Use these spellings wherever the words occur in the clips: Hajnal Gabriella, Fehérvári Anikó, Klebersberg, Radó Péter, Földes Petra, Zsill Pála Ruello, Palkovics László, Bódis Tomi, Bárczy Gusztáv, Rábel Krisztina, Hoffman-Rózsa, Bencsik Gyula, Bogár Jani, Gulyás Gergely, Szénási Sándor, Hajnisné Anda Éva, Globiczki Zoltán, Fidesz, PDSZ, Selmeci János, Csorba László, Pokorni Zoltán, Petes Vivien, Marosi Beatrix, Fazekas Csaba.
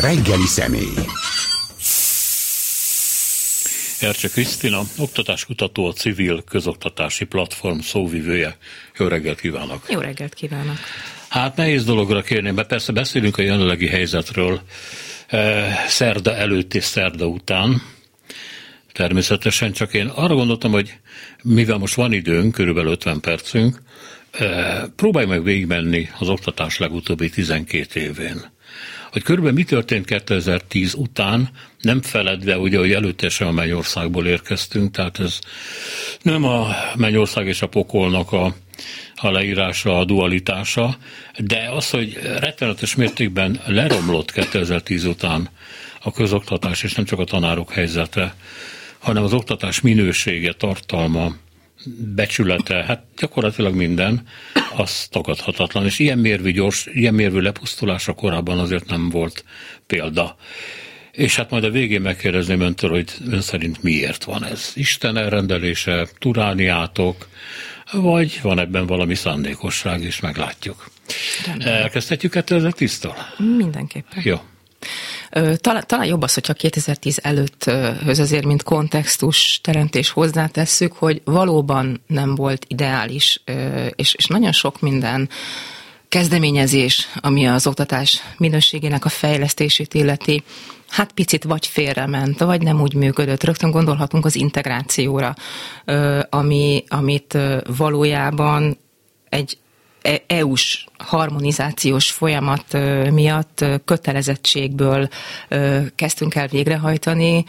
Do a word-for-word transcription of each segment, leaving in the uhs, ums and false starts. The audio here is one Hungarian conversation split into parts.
Reggeli személy. Erzsébet Krisztina, oktatáskutató, a civil közoktatási platform szóvivője. Jó reggelt kívánok! Jó reggelt kívánok! Hát nehéz dologra kérni, mert persze beszélünk a jelenlegi helyzetről szerda előtt és szerda után. Természetesen csak én arra gondoltam, hogy mivel most van időnk, körülbelül ötven percünk, próbálj meg végigmenni az oktatás legutóbbi tizenkét évén. Hogy körülbelül mi történt kétezer-tíz után, nem feledve, ugye, hogy előtte sem a Mennyországból érkeztünk, tehát ez nem a Mennyország és a pokolnak a, a leírása, a dualitása, de az, hogy rettenetes mértékben leromlott kétezer-tíz után a közoktatás, és nem csak a tanárok helyzete, hanem az oktatás minősége, tartalma, becsülete, hát gyakorlatilag minden, az tagadhatatlan. És ilyen mérvű gyors, ilyen mérvű lepusztulása korábban azért nem volt példa. És hát majd a végén megkérdezném öntől, hogy ön szerint miért van ez? Isten elrendelése, turániátok, vagy van ebben valami szándékosság, és meglátjuk. Elkezdhetjük ettől ezzel tisztól? Mindenképpen. Jó. Talán, talán jobb az, hogyha kétezer-tíz előtthöz azért, mint kontextus teremtés hozzátesszük, hogy valóban nem volt ideális, és, és nagyon sok minden kezdeményezés, ami az oktatás minőségének a fejlesztését illeti, hát picit vagy félrement, vagy nem úgy működött. Rögtön gondolhatunk az integrációra, ami, amit valójában egy é u-s harmonizációs folyamat miatt kötelezettségből kezdtünk el végrehajtani,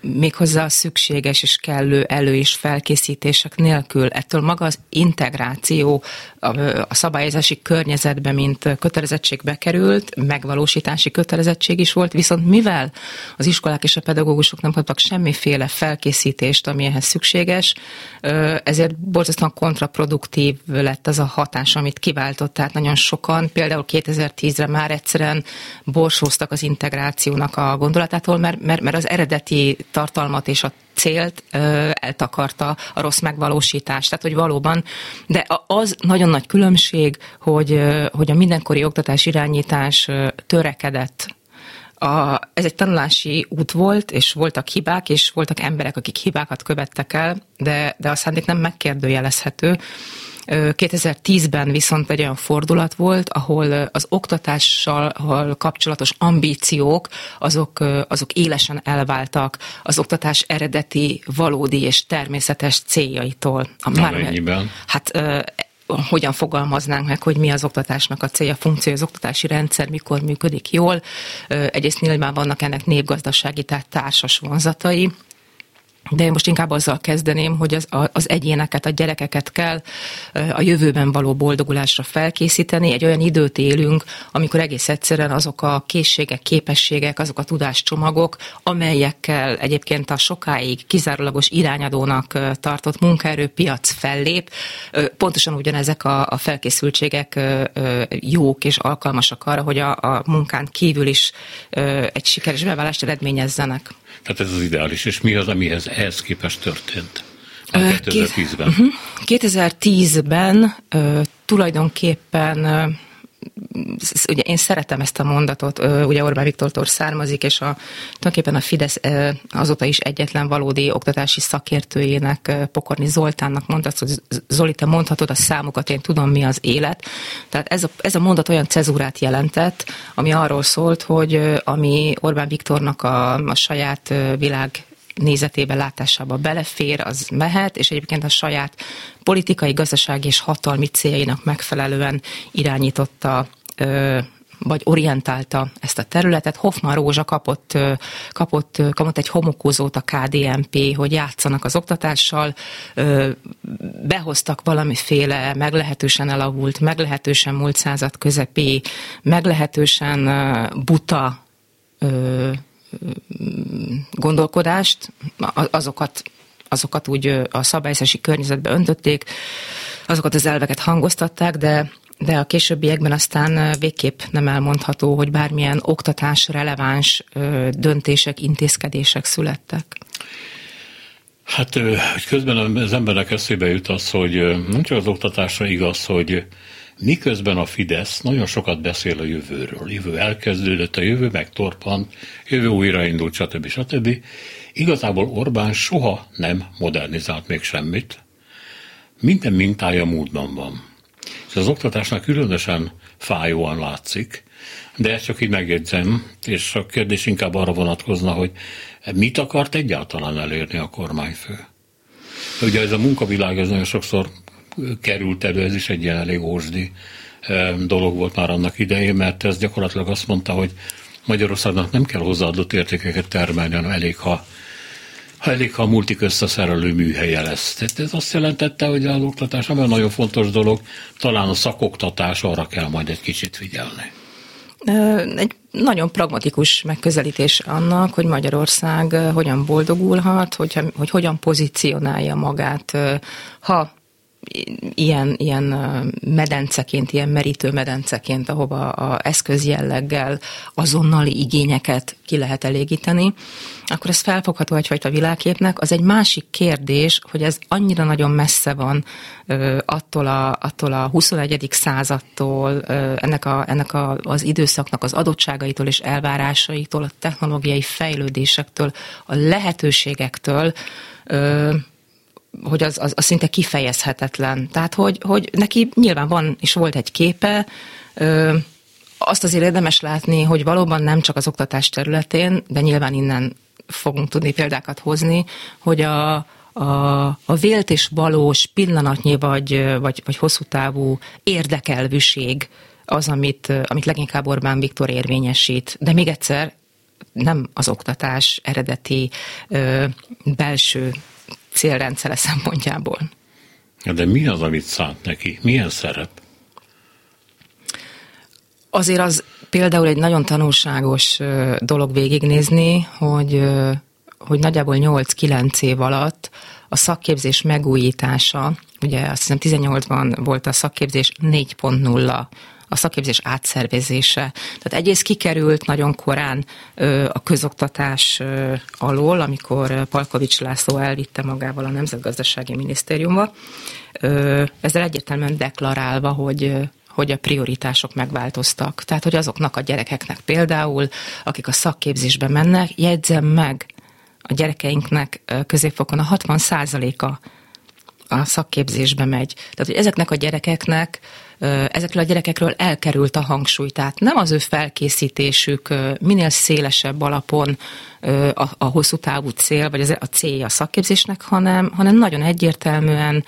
méghozzá a szükséges és kellő elő- és felkészítések nélkül. Ettől maga az integráció a szabályozási környezetbe, mint kötelezettség bekerült, megvalósítási kötelezettség is volt, viszont mivel az iskolák és a pedagógusok nem kaptak semmiféle felkészítést, ami ehhez szükséges, ezért borzasztóan kontraproduktív lett az a hatás, amit kiváltott. Tehát nagyon sokan, például kétezer-tízre már egyszerűen borsóztak az integrációnak a gondolatától, mert, mert, mert az eredeti tartalmat és a célt ö, eltakarta a rossz megvalósítás. Tehát, hogy valóban, de az nagyon nagy különbség, hogy, hogy a mindenkori oktatás irányítás törekedett. A, ez egy tanulási út volt, és voltak hibák, és voltak emberek, akik hibákat követtek el, de, de a szándék nem megkérdőjelezhető. kétezer-tízben viszont egy olyan fordulat volt, ahol az oktatással kapcsolatos ambíciók, azok, azok élesen elváltak az oktatás eredeti, valódi és természetes céljaitól. Amennyiben? Hát hogyan fogalmaznánk meg, hogy mi az oktatásnak a célja, funkciója, az oktatási rendszer, mikor működik jól. Egyrészt nyilván vannak ennek népgazdasági, tehát társas vonzatai, de én most inkább azzal kezdeném, hogy az, az egyéneket, a gyerekeket kell a jövőben való boldogulásra felkészíteni. Egy olyan időt élünk, amikor egész egyszerűen azok a készségek, képességek, azok a tudáscsomagok, amelyekkel egyébként a sokáig kizárólagos irányadónak tartott munkaerőpiac fellép, pontosan ugyanezek a, a felkészültségek jók és alkalmasak arra, hogy a, a munkán kívül is egy sikeres beválást eredményezzenek. Tehát ez az ideális, és mi az, amihez ehhez képest történt a kétezer-tízben? kétezer-tízben uh, tulajdonképpen uh, ugye én szeretem ezt a mondatot, uh, ugye Orbán Viktortól származik, és a, tulajdonképpen a Fidesz uh, azóta is egyetlen valódi oktatási szakértőjének, uh, Pokorni Zoltánnak mondhatsz, hogy Zoli, te mondhatod a számokat, én tudom, mi az élet. Tehát ez a, ez a mondat olyan cezúrát jelentett, ami arról szólt, hogy uh, ami Orbán Viktornak a, a saját uh, világ nézetébe, látásába belefér, az mehet, és egyébként a saját politikai, gazdasági és hatalmi céljainak megfelelően irányította ö, vagy orientálta ezt a területet. Hoffman-Rózsa kapott, kapott, kapott egy homokózót a ká dé en pé, hogy játszanak az oktatással, behoztak valamiféle meglehetősen elavult, meglehetősen múlt század közepé, meglehetősen buta ö, gondolkodást, azokat, azokat úgy a szabályozási környezetbe öntötték, azokat az elveket hangoztatták, de, de a későbbiekben aztán végképp nem elmondható, hogy bármilyen oktatás releváns döntések, intézkedések születtek. Hát közben az embernek eszébe jut az, hogy nem csak az oktatásra igaz, hogy Miközben a Fidesz nagyon sokat beszél a jövőről, jövő elkezdődött, a jövő megtorpant, jövő újraindult, stb. stb. Igazából Orbán soha nem modernizált még semmit. Minden mintája múltban van. Ez az oktatásnak különösen fájóan látszik, de ezt csak így megjegyzem, és a kérdés inkább arra vonatkozna, hogy mit akart egyáltalán elérni a kormányfő. Ugye ez a munkavilág, ez nagyon sokszor került elő, ez is egy ilyen elég ósdi dolog volt már annak idején, mert ez gyakorlatilag azt mondta, hogy Magyarországnak nem kell hozzáadott értékeket termelni, hanem elég, ha, ha elég, ha a multik összeszerelő műhelye lesz. Tehát ez azt jelentette, hogy az oktatás nem olyan nagyon fontos dolog, talán a szakoktatás, arra kell majd egy kicsit figyelni. Egy nagyon pragmatikus megközelítés annak, hogy Magyarország hogyan boldogulhat, hogy, hogy hogyan pozícionálja magát, ha ilyen, ilyen medenceként, ilyen merítő medenceként, ahova a eszközjelleggel azonnali igényeket ki lehet elégíteni, akkor ez felfogható egyfajta világképnek. Az egy másik kérdés, hogy ez annyira nagyon messze van attól a, attól a huszonegyedik századtól, ennek, a, ennek a, az időszaknak az adottságaitól és elvárásaitól, a technológiai fejlődésektől, a lehetőségektől, hogy az, az, az szinte kifejezhetetlen. Tehát, hogy, hogy neki nyilván van és volt egy képe, ö, azt azért érdemes látni, hogy valóban nem csak az oktatás területén, de nyilván innen fogunk tudni példákat hozni, hogy a, a, a vélt és valós pillanatnyi vagy, vagy, vagy hosszú távú érdekelvűség az, amit, amit leginkább Orbán Viktor érvényesít. De még egyszer, nem az oktatás eredeti ö, belső célrendszere szempontjából. De mi az, amit szánt neki? Milyen szerep? Azért az például egy nagyon tanulságos dolog végignézni, hogy, hogy nagyjából nyolc-kilenc év alatt a szakképzés megújítása, ugye azt hiszem tizennyolcban volt a szakképzés négy pont nulla, a szakképzés átszervezése. Tehát egyrészt kikerült nagyon korán a közoktatás alól, amikor Palkovics László elvitte magával a Nemzetgazdasági Minisztériumba, ezzel egyértelműen deklarálva, hogy, hogy a prioritások megváltoztak. Tehát, hogy azoknak a gyerekeknek például, akik a szakképzésbe mennek, jegyzem meg, a gyerekeinknek középfokon a hatvan százaléka a szakképzésbe megy. Tehát, hogy ezeknek a gyerekeknek, ezekről a gyerekekről elkerült a hangsúly, tehát nem az ő felkészítésük minél szélesebb alapon a, a hosszú távú cél, vagy a célja a szakképzésnek, hanem, hanem nagyon egyértelműen,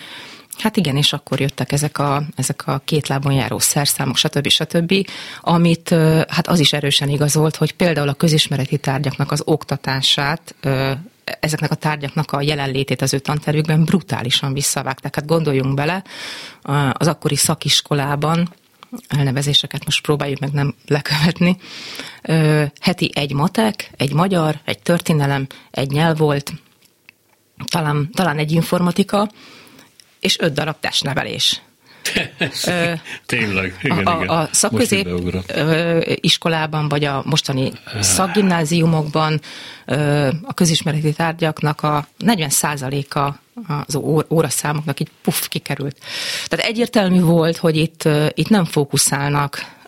hát igen, és akkor jöttek ezek a, ezek a két lábon járó szerszámok, stb. stb., amit hát az is erősen igazolt, hogy például a közismereti tárgyaknak az oktatását, ezeknek a tárgyaknak a jelenlétét az ő tantervükben brutálisan visszavágták. Hát gondoljunk bele, az akkori szakiskolában, elnevezéseket most próbáljuk meg nem lekövetni, heti egy matek, egy magyar, egy történelem, egy nyelv volt, talán, talán egy informatika, és öt darab testnevelés. Tényleg, igen, a, igen. A szakközép iskolában, vagy a mostani szakgimnáziumokban a közismereti tárgyaknak a negyven százaléka az óraszámoknak így puff, kikerült. Tehát egyértelmű volt, hogy itt, itt nem fókuszálnak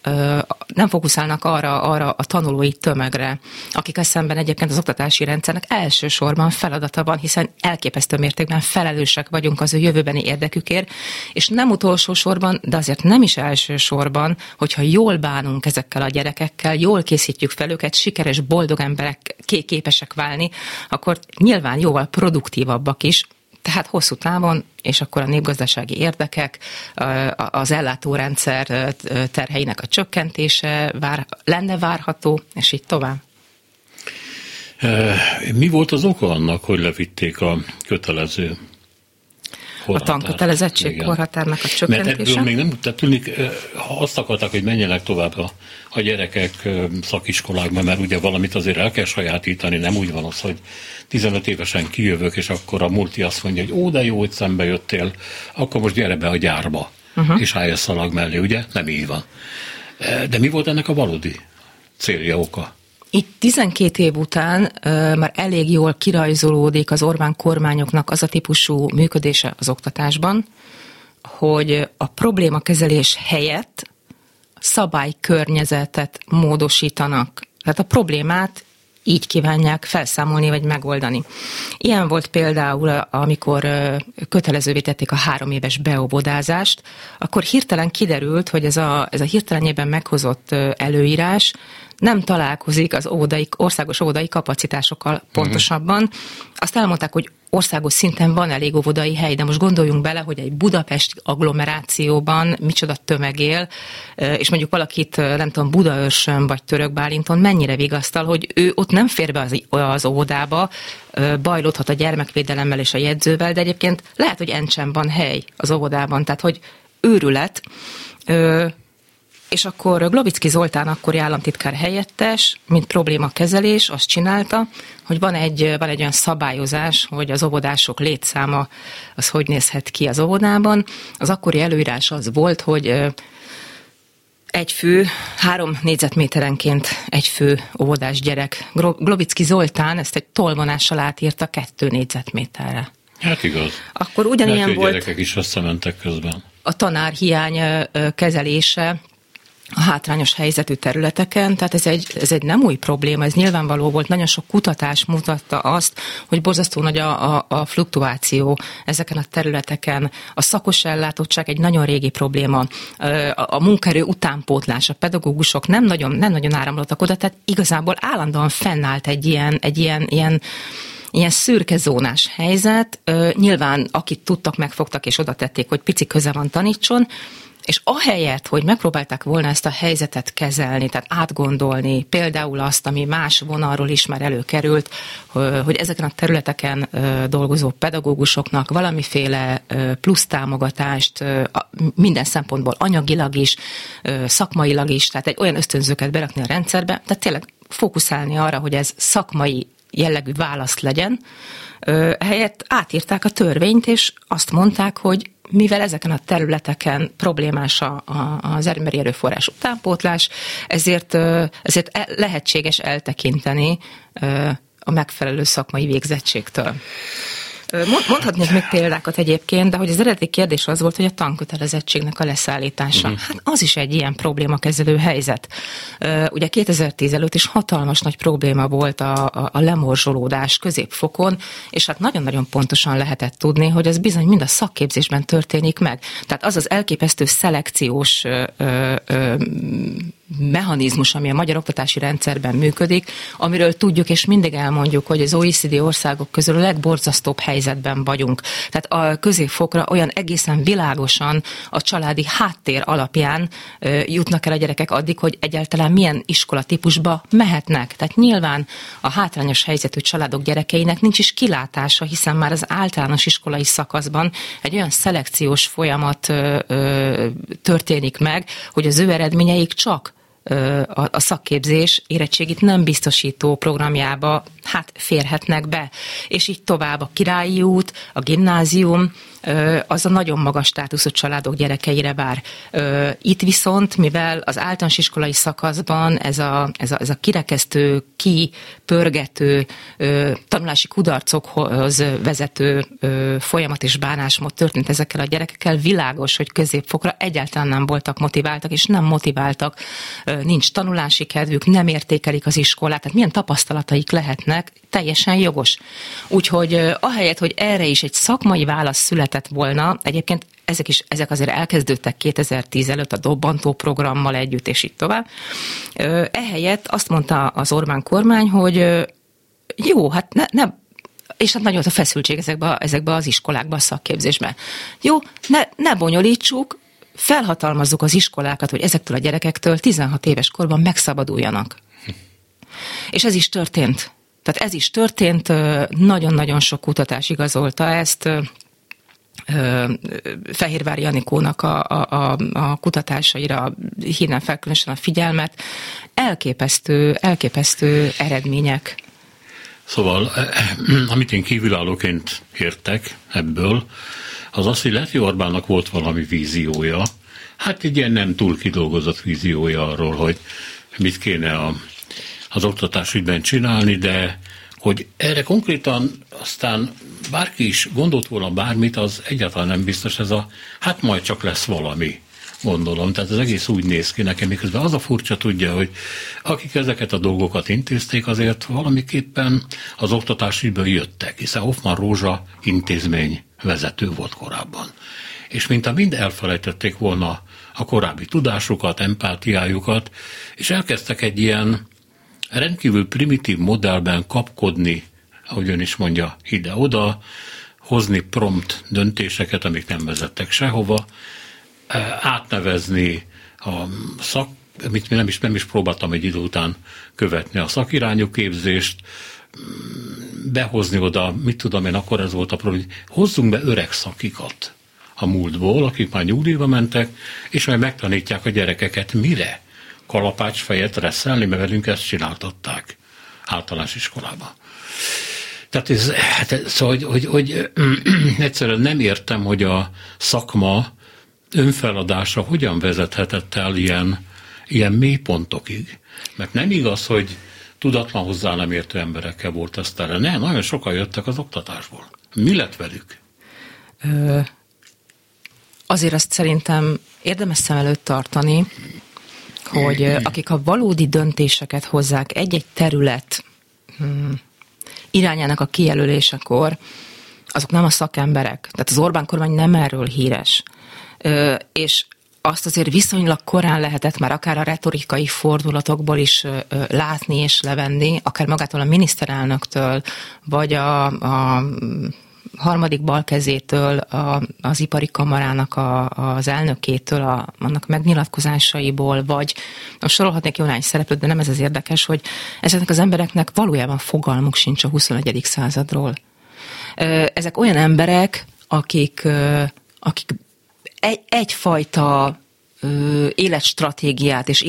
nem fókuszálnak arra, arra a tanulói tömegre, akikkel szemben egyébként az oktatási rendszernek elsősorban feladata van, hiszen elképesztő mértékben felelősek vagyunk az ő jövőbeni érdekükért, és nem utolsó sorban, de azért nem is elsősorban, hogyha jól bánunk ezekkel a gyerekekkel, jól készítjük fel őket, sikeres, boldog emberek képesek válni, akkor nyilván jóval produktívabbak is, tehát hosszú távon, és akkor a népgazdasági érdekek, az ellátórendszer terheinek a csökkentése vár, lenne várható, és így tovább. Mi volt az oka annak, hogy levitték a kötelező korhatárt? A tankötelezettség korhatárnak a csökkentése? Mert ebből még nem, tehát tűnik, ha azt akarták, hogy menjenek tovább a, a gyerekek szakiskolákban, mert ugye valamit azért el kell sajátítani, nem úgy van az, hogy tizenöt évesen kijövök, és akkor a multi azt mondja, hogy ó, de jó, hogy szembe jöttél, akkor most gyere be a gyárba, uh-huh. és állj a szalag mellé, ugye? Nem így van. De mi volt ennek a valódi célja, oka? Itt tizenkét év után ö, már elég jól kirajzolódik az Orbán kormányoknak az a típusú működése az oktatásban, hogy a problémakezelés helyett szabálykörnyezetet módosítanak. Tehát a problémát így kívánják felszámolni vagy megoldani. Ilyen volt például, amikor kötelezővé tették a három éves beobodázást, akkor hirtelen kiderült, hogy ez a, ez a hirtelenjében meghozott előírás nem találkozik az ódai, országos ódai kapacitásokkal pontosabban. Azt elmondták, hogy országos szinten van elég óvodai hely, de most gondoljunk bele, hogy egy budapesti agglomerációban micsoda tömeg él, és mondjuk valakit, nem tudom, Budaörsön vagy Törökbálinton mennyire vigasztal, hogy ő ott nem fér be az óvodába, bajlódhat a gyermekvédelemmel és a jegyzővel, de egyébként lehet, hogy enn sem van hely az óvodában, tehát hogy őrület. És akkor Globiczki Zoltán akkori államtitkár helyettes, mint problémakezelés, azt csinálta, hogy van egy, van egy olyan szabályozás, hogy az óvodások létszáma, az hogy nézhet ki az óvodában. Az akkori előírás az volt, hogy egy fő, három négyzetméterenként egy fő óvodás gyerek. Globiczki Zoltán ezt egy tolvonással átírta kettő négyzetméterre. Hát igaz. Akkor ugyanilyen lehet, volt... gyerekek is visszamentek közben. A tanárhiány kezelése a hátrányos helyzetű területeken, tehát ez egy, ez egy nem új probléma, ez nyilvánvaló volt, nagyon sok kutatás mutatta azt, hogy borzasztó nagy a, a, a fluktuáció ezeken a területeken. A szakos ellátottság egy nagyon régi probléma, a, a munkaerő utánpótlás, a pedagógusok nem nagyon, nem nagyon áramlottak oda, tehát igazából állandóan fennállt egy ilyen, egy ilyen, ilyen Ilyen szürkezónás helyzet. Nyilván akit tudtak, megfogtak és oda tették, hogy pici köze van, tanítson, és ahelyett, hogy megpróbálták volna ezt a helyzetet kezelni, tehát átgondolni, például azt, ami más vonalról is már előkerült, hogy ezeken a területeken dolgozó pedagógusoknak valamiféle plusz támogatást minden szempontból anyagilag is, szakmailag is, tehát egy olyan ösztönzőket berakni a rendszerbe, tehát tényleg fókuszálni arra, hogy ez szakmai jellegű választ legyen, helyett átírták a törvényt, és azt mondták, hogy mivel ezeken a területeken problémás a, a, az emberi erőforrás utánpótlás, ezért, ezért lehetséges eltekinteni a megfelelő szakmai végzettségtől. Mondhatnék még példákat egyébként, de hogy az eredeti kérdés az volt, hogy a tankötelezettségnek a leszállítása. Mm. Hát az is egy ilyen problémakezelő helyzet. Ugye kétezer-tíz előtt is hatalmas nagy probléma volt a, a, a lemorzsolódás középfokon, és hát nagyon-nagyon pontosan lehetett tudni, hogy ez bizony mind a szakképzésben történik meg. Tehát az az elképesztő szelekciós ö, ö, mechanizmus, ami a magyar oktatási rendszerben működik, amiről tudjuk, és mindig elmondjuk, hogy az o e cé dé országok közül a legborzasztóbb helyzetben vagyunk. Tehát a középfokra olyan egészen világosan a családi háttér alapján jutnak el a gyerekek addig, hogy egyáltalán milyen iskolatípusba mehetnek. Tehát nyilván a hátrányos helyzetű családok gyerekeinek nincs is kilátása, hiszen már az általános iskolai szakaszban egy olyan szelekciós folyamat történik meg, hogy az ő eredményeik csak a szakképzés érettségit nem biztosító programjába hát férhetnek be. És így tovább a Királyi út, a gimnázium, az a nagyon magas státuszú családok gyerekeire vár. Itt viszont, mivel az általános iskolai szakaszban ez a, ez a, ez a kirekesztő, kipörgető, tanulási kudarcokhoz vezető folyamat és bánásmód történt ezekkel a gyerekekkel, világos, hogy középfokra egyáltalán nem voltak motiváltak, és nem motiváltak, nincs tanulási kedvük, nem értékelik az iskolát, tehát milyen tapasztalataik lehetnek, teljesen jogos. Úgyhogy ahelyett, hogy erre is egy szakmai válasz született volna, egyébként ezek is, ezek azért elkezdődtek kétezer-tíz előtt a dobbantó programmal együtt, és így tovább. Ehelyett azt mondta az Orbán kormány, hogy jó, hát ne, ne és hát nagyon ott a feszültség ezekbe, ezekbe az iskolákba, a szakképzésbe. Jó, ne, ne bonyolítsuk, felhatalmazzuk az iskolákat, hogy ezektől a gyerekektől tizenhat éves korban megszabaduljanak. És ez is történt. Tehát ez is történt, nagyon-nagyon sok kutatás igazolta ezt, Fehérvári Anikónak a, a, a kutatásaira hívnám fel különösen a figyelmet. Elképesztő, elképesztő eredmények. Szóval, amit én kívülállóként értek ebből, az az, hogy lehet, hogy Orbánnak volt valami víziója, hát egy ilyen nem túl kidolgozott víziója arról, hogy mit kéne a, az oktatás ügyben csinálni, de Hogy erre konkrétan aztán bárki is gondolt volna bármit, az egyáltalán nem biztos, ez a hát majd csak lesz valami, gondolom. Tehát az egész úgy néz ki nekem, miközben az a furcsa, tudja, hogy akik ezeket a dolgokat intézték, azért valamiképpen az oktatásügyből jöttek, hiszen Hoffman-Rózsa intézmény vezető volt korábban. És mintha mind elfelejtették volna a korábbi tudásukat, empátiájukat, és elkezdtek egy ilyen rendkívül primitív modellben kapkodni, ahogy ön is mondja, ide-oda, hozni prompt döntéseket, amik nem vezettek sehova, átnevezni a szak, amit nem is, nem is próbáltam egy idő után követni a szakirányú képzést, behozni oda, mit tudom én, akkor ez volt a probléma, hozzunk be öreg szakikat a múltból, akik már nyugdíjba mentek, és majd megtanítják a gyerekeket mire kalapácsfejet reszelni, mert velünk ezt csináltatták általános iskolában. Tehát ez, hát, szóval, hogy, hogy, hogy egyszerűen nem értem, hogy a szakma önfeladása hogyan vezethetett el ilyen, ilyen mélypontokig. Mert nem igaz, hogy tudatlan, hozzá nem értő emberekkel volt ezt erre. Nem, nagyon sokan jöttek az oktatásból. Mi lett velük? Ö, azért azt szerintem érdemes szem előtt tartani, hogy akik a valódi döntéseket hozzák egy-egy terület hmm, irányának a kijelölésekor, azok nem a szakemberek. Tehát az Orbán kormány nem erről híres. Ö, és azt azért viszonylag korán lehetett már akár a retorikai fordulatokból is ö, ö, látni és levenni, akár magától a miniszterelnöktől, vagy a, a harmadik balkezétől, a, az ipari kamarának a, az elnökétől, a, annak megnyilatkozásaiból, vagy most sorolhatnék jó néhány szereplőt, de nem ez az érdekes, hogy ezeknek az embereknek valójában fogalmuk sincs a huszonegyedik századról. Ezek olyan emberek, akik, akik egy, egyfajta életstratégiát és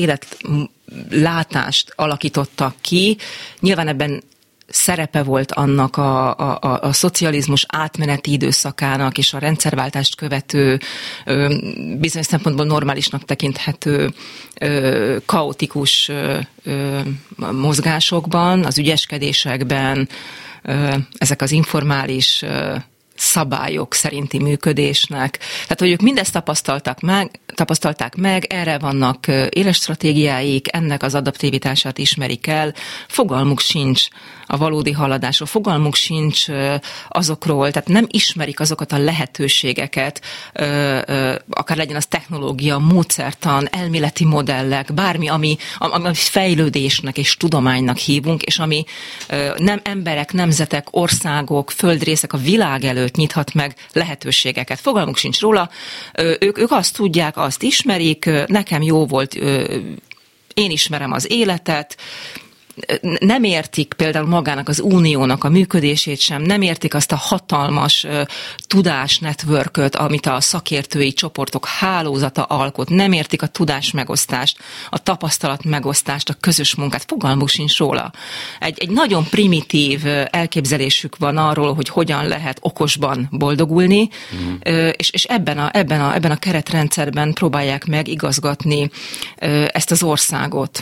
életlátást alakítottak ki. Nyilván ebben szerepe volt annak a, a, a, a szocializmus átmeneti időszakának és a rendszerváltást követő ö, bizonyos szempontból normálisnak tekinthető ö, kaotikus ö, ö, mozgásokban, az ügyeskedésekben, ö, ezek az informális ö, szabályok szerinti működésnek. Tehát, hogy ők mindezt tapasztaltak meg, tapasztalták meg, erre vannak éles stratégiáik, ennek az adaptivitását ismerik el, fogalmuk sincs a valódi haladásról, fogalmuk sincs azokról, tehát nem ismerik azokat a lehetőségeket, akár legyen az technológia, módszertan, elméleti modellek, bármi, ami, ami fejlődésnek és tudománynak hívunk, és ami nem emberek, nemzetek, országok, földrészek, a világ elő nyithat meg lehetőségeket. Fogalmuk sincs róla, ők, ők azt tudják, azt ismerik, nekem jó volt, én ismerem az életet, nem értik például magának az uniónak a működését sem, nem értik azt a hatalmas tudásnetworköt, amit a szakértői csoportok hálózata alkot, nem értik a tudásmegosztást, a tapasztalatmegosztást, a közös munkát, fogalmuk sincs róla. Egy, egy nagyon primitív elképzelésük van arról, hogy hogyan lehet okosban boldogulni, mm. és, és ebben, a, ebben, a, ebben a keretrendszerben próbálják meg igazgatni ezt az országot.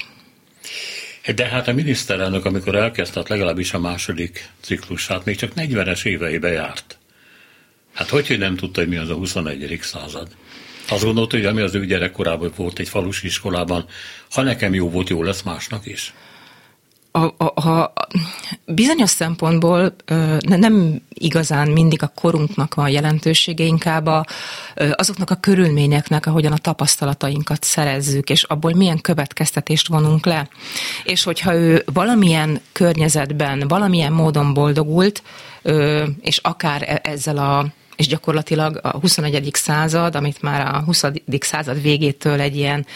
De hát a miniszterelnök, amikor elkezdett legalábbis a második ciklusát, még csak negyvenes éveibe járt. Hát hogy, hogy nem tudta, hogy mi az a huszonegyedik század? Azt gondolta, hogy ami az ő gyerekkorában volt egy falusi iskolában, ha nekem jó volt, jó lesz másnak is. A, a, a bizonyos szempontból nem igazán mindig a korunknak van jelentősége, inkább a, azoknak a körülményeknek, ahogyan a tapasztalatainkat szerezzük, és abból milyen következtetést vonunk le. És hogyha ő valamilyen környezetben, valamilyen módon boldogult, és akár ezzel a és gyakorlatilag a huszonegyedik század, amit már a huszadik század végétől egy ilyen,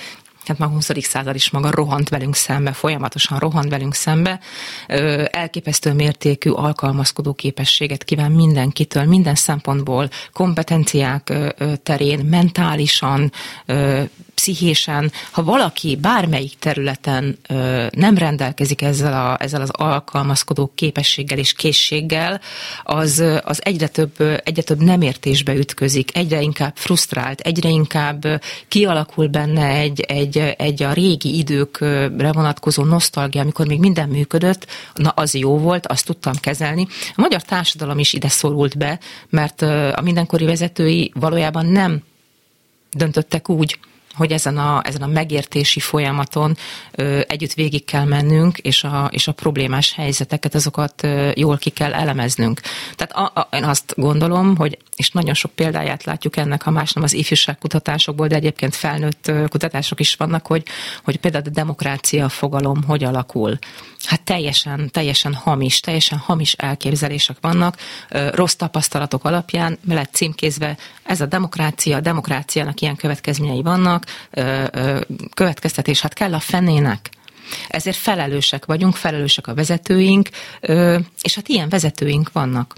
tehát már a huszadik század is maga rohant velünk szembe, folyamatosan rohant velünk szembe. Ö, elképesztő mértékű alkalmazkodó képességet kíván mindenkitől, minden szempontból, kompetenciák ö, terén, mentálisan, ö, pszichésen. Ha valaki bármelyik területen ö, nem rendelkezik ezzel, a, ezzel az alkalmazkodó képességgel és készséggel, az, az egyre több, egyre több nemértésbe ütközik, egyre inkább frusztrált, egyre inkább kialakul benne egy, egy egy, egy a régi időkre vonatkozó nosztalgia, amikor még minden működött, na az jó volt, azt tudtam kezelni. A magyar társadalom is ide szorult be, mert a mindenkori vezetői valójában nem döntöttek úgy, hogy ezen a, ezen a megértési folyamaton ö, együtt végig kell mennünk, és a, és a problémás helyzeteket, azokat ö, jól ki kell elemeznünk. Tehát a, a, én azt gondolom, hogy, és nagyon sok példáját látjuk ennek, ha más nem az ifjúságkutatásokból, de egyébként felnőtt kutatások is vannak, hogy, hogy például a demokrácia fogalom hogy alakul. Hát teljesen, teljesen hamis, teljesen hamis elképzelések vannak, ö, rossz tapasztalatok alapján, be lett címkézve ez a demokrácia, a demokráciának ilyen következményei vannak, következtetés, hát kell a fenének. Ezért felelősek vagyunk, felelősek a vezetőink, és hát ilyen vezetőink vannak.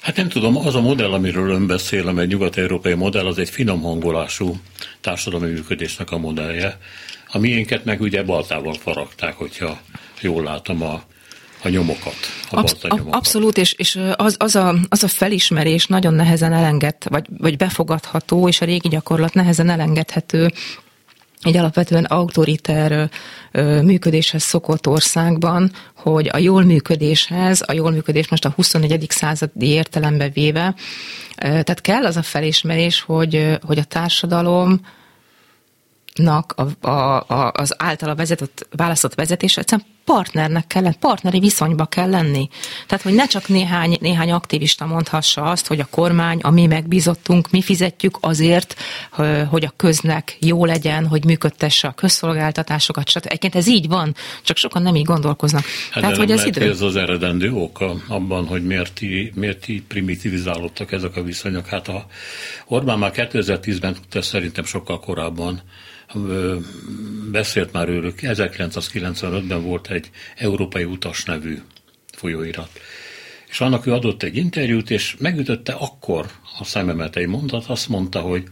Hát nem tudom, az a modell, amiről ön beszél, amely nyugat-európai modell, az egy finom hangolású társadalmi működésnek a modellje. A miénket meg ugye baltával faragták, hogyha jól látom a a nyomokat, a Absz- nyomokat. Abszolút, és, és az, az, a, az a felismerés nagyon nehezen elenged, vagy, vagy befogadható, és a régi gyakorlat nehezen elengedhető egy alapvetően autoriter működéshez szokott országban, hogy a jól működéshez, a jól működés most a huszonegyedik századi értelembe véve, tehát kell az a felismerés, hogy, hogy a társadalom A, a, az általa vezetett, választott vezetés, egyszerűen partnernek kell lenni, partneri viszonyba kell lenni. Tehát, hogy ne csak néhány, néhány aktivista mondhassa azt, hogy a kormány, a mi megbízottunk, mi fizetjük azért, hogy a köznek jó legyen, hogy működtesse a közszolgáltatásokat, stb. Egyébként ez így van, csak sokan nem így gondolkoznak. Hát tehát, hogy az idő... ez az eredendő oka abban, hogy miért, miért így primitivizálódtak ezek a viszonyok. Hát a Orbán már kétezer-tízben tudta, szerintem sokkal korábban beszélt már őrük, ezerkilencszázkilencvenötben volt egy Európai Utas nevű folyóirat. És annak ő adott egy interjút, és megütötte akkor a szememet egy mondat, azt mondta, hogy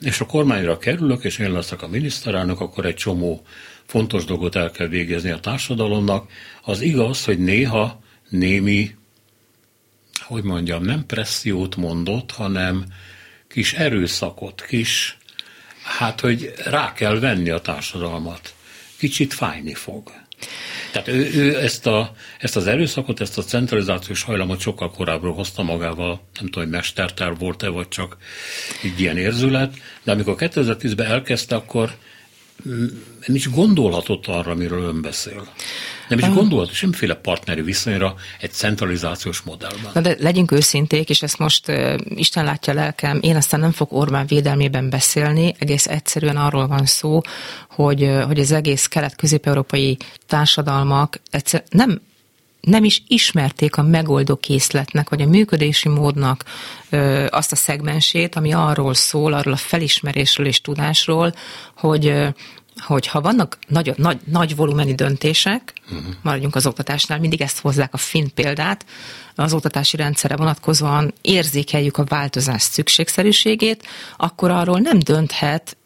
és a kormányra kerülök, és én leszek a miniszterelnök, akkor egy csomó fontos dolgot el kell végezni a társadalomnak. Az igaz, hogy néha némi, hogy mondjam, nem pressziót mondott, hanem kis erőszakot, kis hát, hogy rá kell venni a társadalmat. Kicsit fájni fog. Tehát ő, ő ezt, a, ezt az erőszakot, ezt a centralizációs hajlamot sokkal korábbról hozta magával, nem tudom, hogy mestertár volt-e, vagy csak egy ilyen érzület, de amikor kétezer-tízben elkezdte, akkor nem is gondolhatott arra, amiről ön beszél. Nem is gondolhatott semmiféle partneri viszonyra egy centralizációs modellben. Na de legyünk őszinték, és ezt most uh, Isten látja lelkem, én aztán nem fog Orbán védelmében beszélni, egész egyszerűen arról van szó, hogy, uh, hogy az egész kelet-közép-európai társadalmak egyszer nem nem is ismerték a megoldó készletnek, vagy a működési módnak ö, azt a szegmensét, ami arról szól, arról a felismerésről és tudásról, hogy, ö, hogy ha vannak nagy, nagy, nagy volumeni döntések, uh-huh. maradjunk az oktatásnál, mindig ezt hozzák a finn példát, az oktatási rendszerre vonatkozóan érzékeljük a változás szükségszerűségét, akkor arról nem dönthet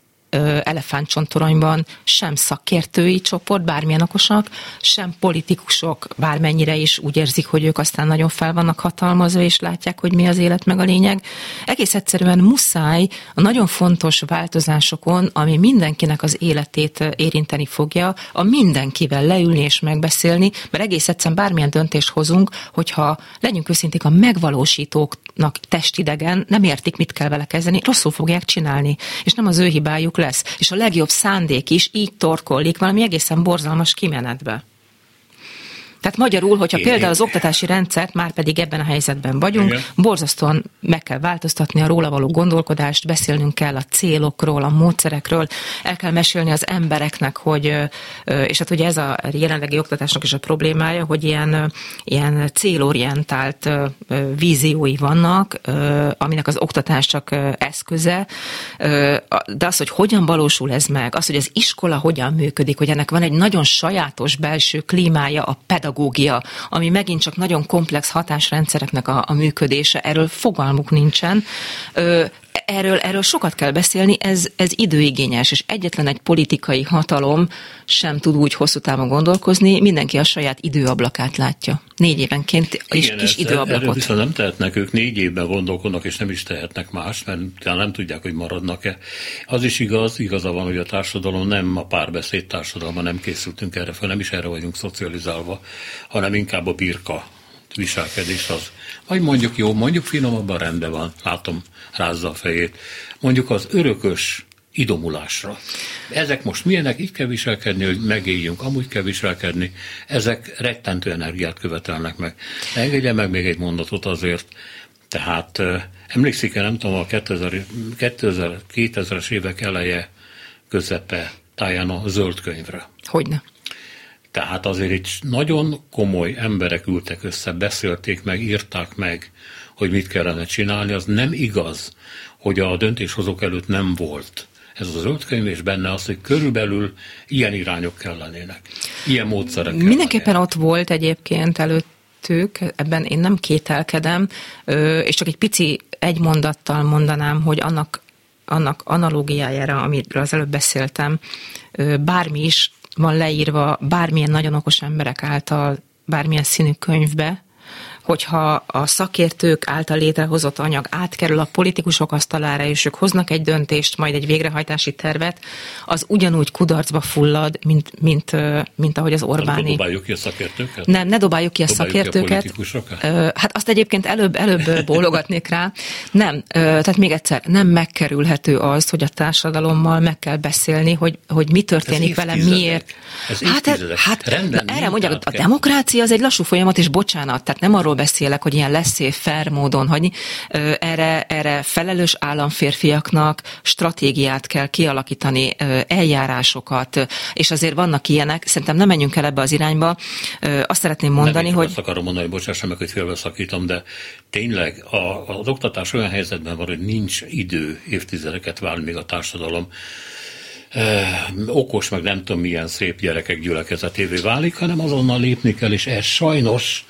elefántcsontoronyban sem szakértői csoport, bármilyen okosak, sem politikusok, bármennyire is úgy érzik, hogy ők aztán nagyon fel vannak hatalmazva, és látják, hogy mi az élet meg a lényeg. Egész egyszerűen muszáj a nagyon fontos változásokon, ami mindenkinek az életét érinteni fogja, a mindenkivel leülni és megbeszélni, mert egész egyszerűen bármilyen döntést hozunk, hogyha legyünk őszinték, a megvalósítóknak testidegen nem értik, mit kell vele kezdeni, rosszul fogják csinálni, és nem az ő hibájuk lesz. És a legjobb szándék is így torkollik valami egészen borzalmas kimenetbe. Tehát magyarul, hogyha Én... például az oktatási rendszert, már pedig ebben a helyzetben vagyunk, Igen. borzasztóan meg kell változtatni a róla való gondolkodást, beszélnünk kell a célokról, a módszerekről, el kell mesélni az embereknek, hogy, és hát ugye ez a jelenlegi oktatásnak is a problémája, hogy ilyen, ilyen célorientált víziói vannak, aminek az oktatás csak eszköze, de az, hogy hogyan valósul ez meg, az, hogy az iskola hogyan működik, hogy ennek van egy nagyon sajátos belső klímája, a pedagógia, ami megint csak nagyon komplex hatásrendszereknek a, a működése, erről fogalmuk nincsen. Ö, Erről, erről sokat kell beszélni, ez, ez időigényes, és egyetlen egy politikai hatalom sem tud úgy hosszú távon gondolkozni, mindenki a saját időablakát látja. Négy évenként is igen, kis időablakot. Igen, viszont nem tehetnek, ők négy évben gondolkodnak, és nem is tehetnek más, mert nem tudják, hogy maradnak-e. Az is igaz, igaza van, hogy a társadalom nem a párbeszéd társadalma, nem készültünk erre fel, nem is erre vagyunk szocializálva, hanem inkább a birka viselkedés az. Vagy mondjuk jó, mondjuk finomabban rendben van, látom, rázza a fejét. Mondjuk az örökös idomulásra. Ezek most milyenek, így kell viselkedni, hogy megéljünk, amúgy kell viselkedni. Ezek rettentő energiát követelnek meg. Engedje meg még egy mondatot azért. Tehát emlékszik-e, nem tudom, a kétezres évek eleje közepe táján a zöld könyvre. Hogyne. Tehát azért itt nagyon komoly emberek ültek össze, beszélték meg, írták meg, hogy mit kellene csinálni. Az nem igaz, hogy a döntéshozók előtt nem volt ez a zöld könyv, és benne az, hogy körülbelül ilyen irányok kellenének, ilyen módszerek kellenének. Mindenképpen ott volt egyébként előttük, ebben én nem kételkedem, és csak egy pici egy mondattal mondanám, hogy annak, annak analógiájára, amiről az előbb beszéltem, bármi is van leírva bármilyen nagyon okos emberek által, bármilyen színű könyvbe, hogyha a szakértők által létrehozott anyag átkerül a politikusok asztalára, és ők hoznak egy döntést, majd egy végrehajtási tervet, az ugyanúgy kudarcba fullad, mint, mint, mint ahogy az Orbáni. Ne dobáljuk ki a szakértőket? Nem, ne dobáljuk ki a dobáljuk szakértőket. Ki a hát azt egyébként előbb, előbb bólogatnék rá. Nem, tehát még egyszer, nem megkerülhető az, hogy a társadalommal meg kell beszélni, hogy, hogy mi történik vele, miért. Ez évtizedek. Hát, hát erre mondják, a demokrácia az egy lassú folyamat, és bocsánat, tehát nem arról beszélek, hogy ilyen laissez faire módon hagyni. Erre, erre felelős államférfiaknak stratégiát kell kialakítani, eljárásokat, és azért vannak ilyenek, szerintem nem menjünk el ebbe az irányba. Azt szeretném mondani, nem, hogy... Azt akarom mondani, hogy bocsássam meg, hogy félbeszakítom, de tényleg a, az oktatás olyan helyzetben van, hogy nincs idő évtizedeket várni, még a társadalom okos, meg nem tudom milyen szép gyerekek gyülekezetévé válik, hanem azonnal lépni kell, és ez sajnos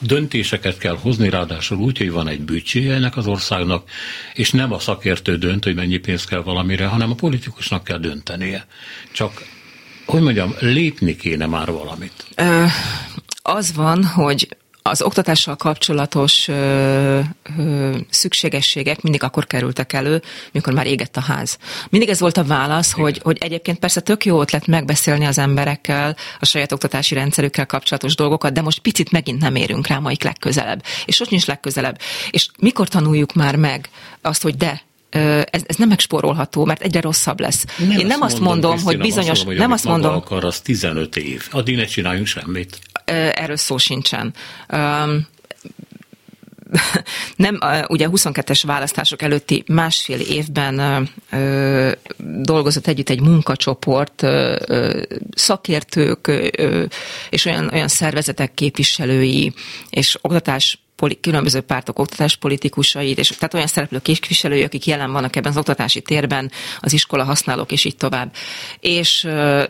döntéseket kell hozni, ráadásul úgy, hogy van egy büdzséje ennek az országnak, és nem a szakértő dönt, hogy mennyi pénz kell valamire, hanem a politikusnak kell döntenie. Csak, hogy mondjam, lépni kéne már valamit. Ö, az van, hogy az oktatással kapcsolatos ö, ö, szükségességek mindig akkor kerültek elő, mikor már égett a ház. Mindig ez volt a válasz, hogy, hogy egyébként persze tök jó ötlet megbeszélni az emberekkel, a saját oktatási rendszerükkel kapcsolatos dolgokat, de most picit megint nem érünk rá, majd legközelebb. És ott nincs legközelebb. És mikor tanuljuk már meg azt, hogy de, Ez, ez nem megspórolható, mert egyre rosszabb lesz. Nem Én nem azt mondom, mondom hogy bizonyos... Azt nem azt mondom, hogy akar, az tizenöt év. Addig ne csináljunk semmit. Erről szó sincsen. Um, nem, ugye huszonkettes választások előtti másfél évben ö, dolgozott együtt egy munkacsoport, ö, ö, szakértők ö, és olyan, olyan szervezetek képviselői és oktatás különböző pártok oktatáspolitikusait, és tehát olyan szereplők képviselői, akik jelen vannak ebben az oktatási térben, az iskola használók, és így tovább. És,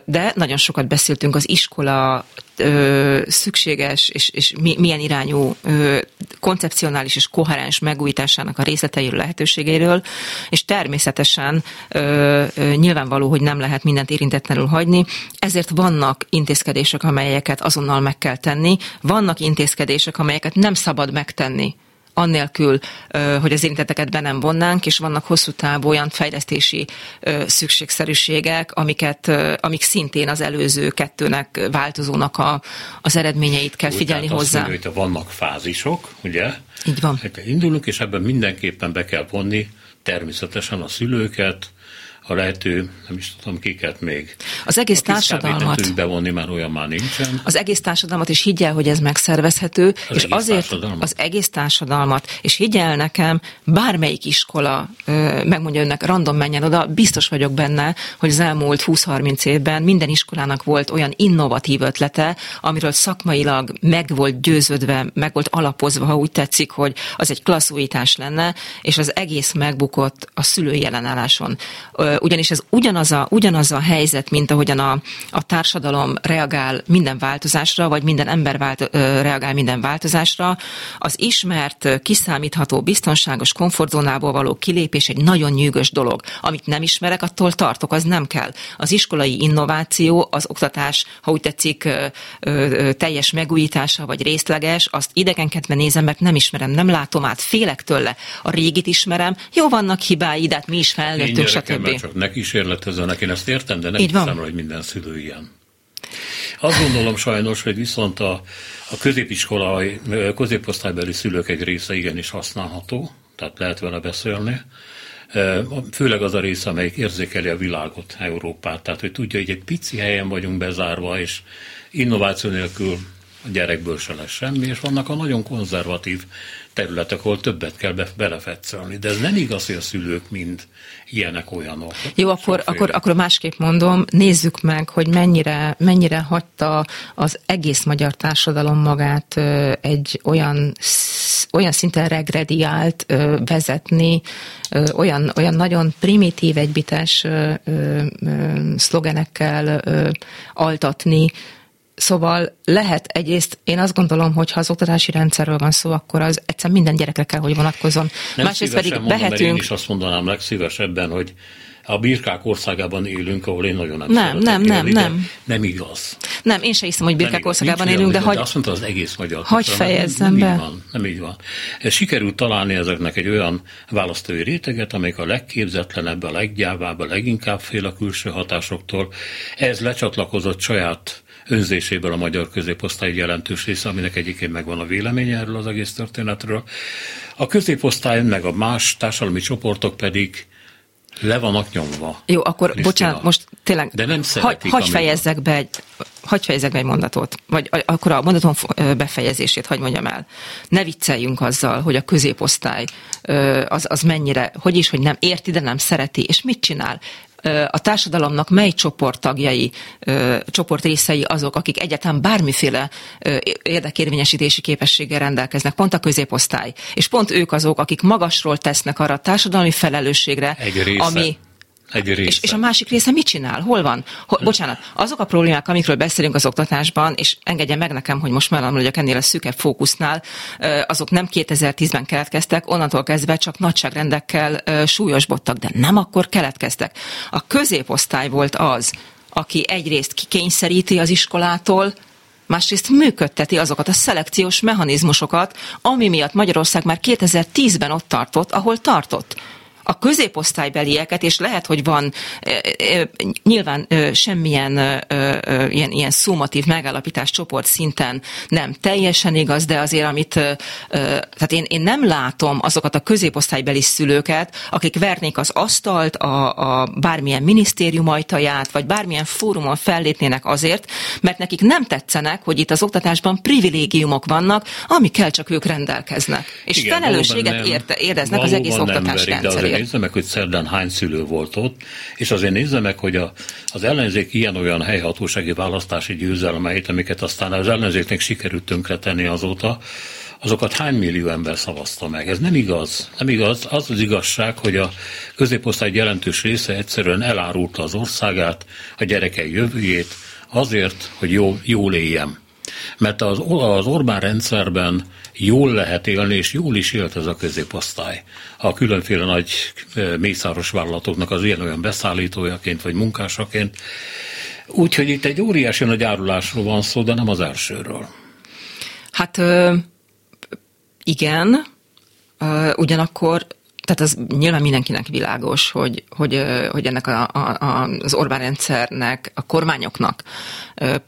de nagyon sokat beszéltünk az iskola ö, szükséges, és, és milyen irányú ö, koncepcionális és koherens megújításának a részleteiről, lehetőségeiről, és természetesen ö, ö, nyilvánvaló, hogy nem lehet mindent érintetlenül hagyni, ezért vannak intézkedések, amelyeket azonnal meg kell tenni, vannak intézkedések, amelyeket nem szabad megtenni, annélkül, hogy az érintetteket be nem vonnánk, és vannak hosszú távú olyan fejlesztési szükségszerűségek, amiket, amik szintén az előző kettőnek, változónak a, az eredményeit kell Úgy, figyelni hozzá. Mondja, hogy vannak fázisok, ugye? Így van. Hát indulunk, és ebben mindenképpen be kell vonni természetesen a szülőket, a lehető, nem is tudom kiket még. Az egész társadalmat. Nem tudjuk bevonni, már olyan már nincsen. Az egész társadalmat, és higgyel, hogy ez megszervezhető, az és azért az egész társadalmat, és higgyel nekem, bármelyik iskola, megmondja önnek, random menjen oda, biztos vagyok benne, hogy az elmúlt húsz-harminc évben minden iskolának volt olyan innovatív ötlete, amiről szakmailag meg volt győződve, meg volt alapozva, ha úgy tetszik, hogy az egy klassz újítás lenne, és az egész megbukott a szülői ellenálláson. ugyanis ez ugyanaz a, ugyanaz a helyzet, mint ahogyan a, a társadalom reagál minden változásra, vagy minden ember vált, reagál minden változásra. Az ismert, kiszámítható, biztonságos komfortzónából való kilépés egy nagyon nyűgös dolog. Amit nem ismerek, attól tartok, az nem kell. Az iskolai innováció, az oktatás, ha úgy tetszik, teljes megújítása, vagy részleges, azt idegenkedve nézem, mert nem ismerem, nem látom át, félek tőle. A régit ismerem, jó, vannak hibái, de hát mi is felnőttünk, stb. Én csak ne kísérletezzenek, én ezt értem, de nem hiszem, hogy minden szülő ilyen. Azt gondolom sajnos, hogy viszont a, a középiskolai, középosztálybeli szülők egy része igenis használható, tehát lehet vele beszélni. Főleg az a része, amelyik érzékeli a világot, Európát. Tehát, hogy tudja, hogy egy pici helyen vagyunk bezárva, és innováció nélkül a gyerekből se lesz semmi, és vannak a nagyon konzervatív területek, ahol többet kell be- belefetszelni. De ez nem igaz, hogy a szülők mind ilyenek, olyanok. Jó, akkor, akkor, akkor másképp mondom, nézzük meg, hogy mennyire, mennyire hagyta az egész magyar társadalom magát egy olyan, olyan szinten regrediált vezetni, olyan, olyan nagyon primitív, egybites szlogenekkel altatni. Szóval lehet egyrészt, én azt gondolom, hogy ha az oktatási rendszerről van szó, akkor az egyszer minden gyerekre kell, hogy vonatkozzon. Nem másrészt pedig mondom, behetünk. Én is azt mondanám legszívesebben, hogy a birkák országában élünk, ahol én nagyon nem szeretek. Nem, nem, élni, nem. Nem igaz. Nem, én se hiszem, hogy birkák országában élünk, de, de hagy... Azt mondta az egész magyar. Hagy fejezzem be. Nem így van, nem így van. Sikerült találni ezeknek egy olyan választói réteget, amelyik a legképzetlenebb, a leggyávább, a leginkább fél a külső hatásoktól. Ez lecsatlakozott saját önzéséből a magyar középosztály jelentős része, aminek egyébként megvan a véleménye erről az egész történetről. A középosztály meg a más társadalmi csoportok pedig le vannak nyomva. Jó, akkor Krisztina, bocsánat, most tényleg de nem szeretik, hagy, hagy, fejezzek be egy, hagy fejezzek be egy mondatot, vagy akkor a mondatom befejezését hagy mondjam el. Ne vicceljünk azzal, hogy a középosztály az, az mennyire, hogy is, hogy nem érti, de nem szereti, és mit csinál? A társadalomnak mely csoport tagjai, csoport részei azok, akik egyáltalán bármiféle érdekérvényesítési képességgel rendelkeznek, pont a középosztály, és pont ők azok, akik magasról tesznek arra a társadalmi felelősségre, ami... És, és a másik része mit csinál? Hol van? Hol, bocsánat, azok a problémák, amikről beszélünk az oktatásban, és engedje meg nekem, hogy most mellom legyek ennél a szűkebb fókusznál, azok nem kétezer-tízben keletkeztek, onnantól kezdve csak nagyságrendekkel súlyosbottak, de nem akkor keletkeztek. A középosztály volt az, aki egyrészt kikényszeríti az iskolától, másrészt működteti azokat a szelekciós mechanizmusokat, ami miatt Magyarország már kétezer-tízben ott tartott, ahol tartott. A középosztálybelieket, és lehet, hogy van e, e, nyilván e, semmilyen e, e, ilyen, ilyen szumatív megállapítás csoport szinten nem teljesen igaz, de azért, amit e, tehát én, én nem látom azokat a középosztálybeli szülőket, akik vernék az asztalt, a, a bármilyen minisztérium ajtaját, vagy bármilyen fórumon fellépnének azért, mert nekik nem tetszenek, hogy itt az oktatásban privilégiumok vannak, amikkel csak ők rendelkeznek. És igen, felelősséget érte, éreznek az egész oktatási rendszerért. Nézze meg, hogy szerdán hány szülő volt ott, és azért nézze meg, hogy a, az ellenzék ilyen-olyan helyhatósági választási győzelmeit, amiket aztán az ellenzéknek sikerült tönkretenni azóta, azokat hány millió ember szavazta meg. Ez nem igaz. Nem igaz. Az az igazság, hogy a középosztály jelentős része egyszerűen elárulta az országát, a gyerekei jövőjét azért, hogy jó, jól éljem. Mert az, az Orbán rendszerben jól lehet élni, és jól is élt ez a középosztály. A különféle nagy mészáros vállalatoknak az ilyen-olyan beszállítójaként, vagy munkásaként. Úgyhogy itt egy óriási nagy árulásról van szó, de nem az elsőről. Hát ö, igen, ö, ugyanakkor tehát az nyilván mindenkinek világos, hogy, hogy, hogy ennek a, a, az Orbán rendszernek, a kormányoknak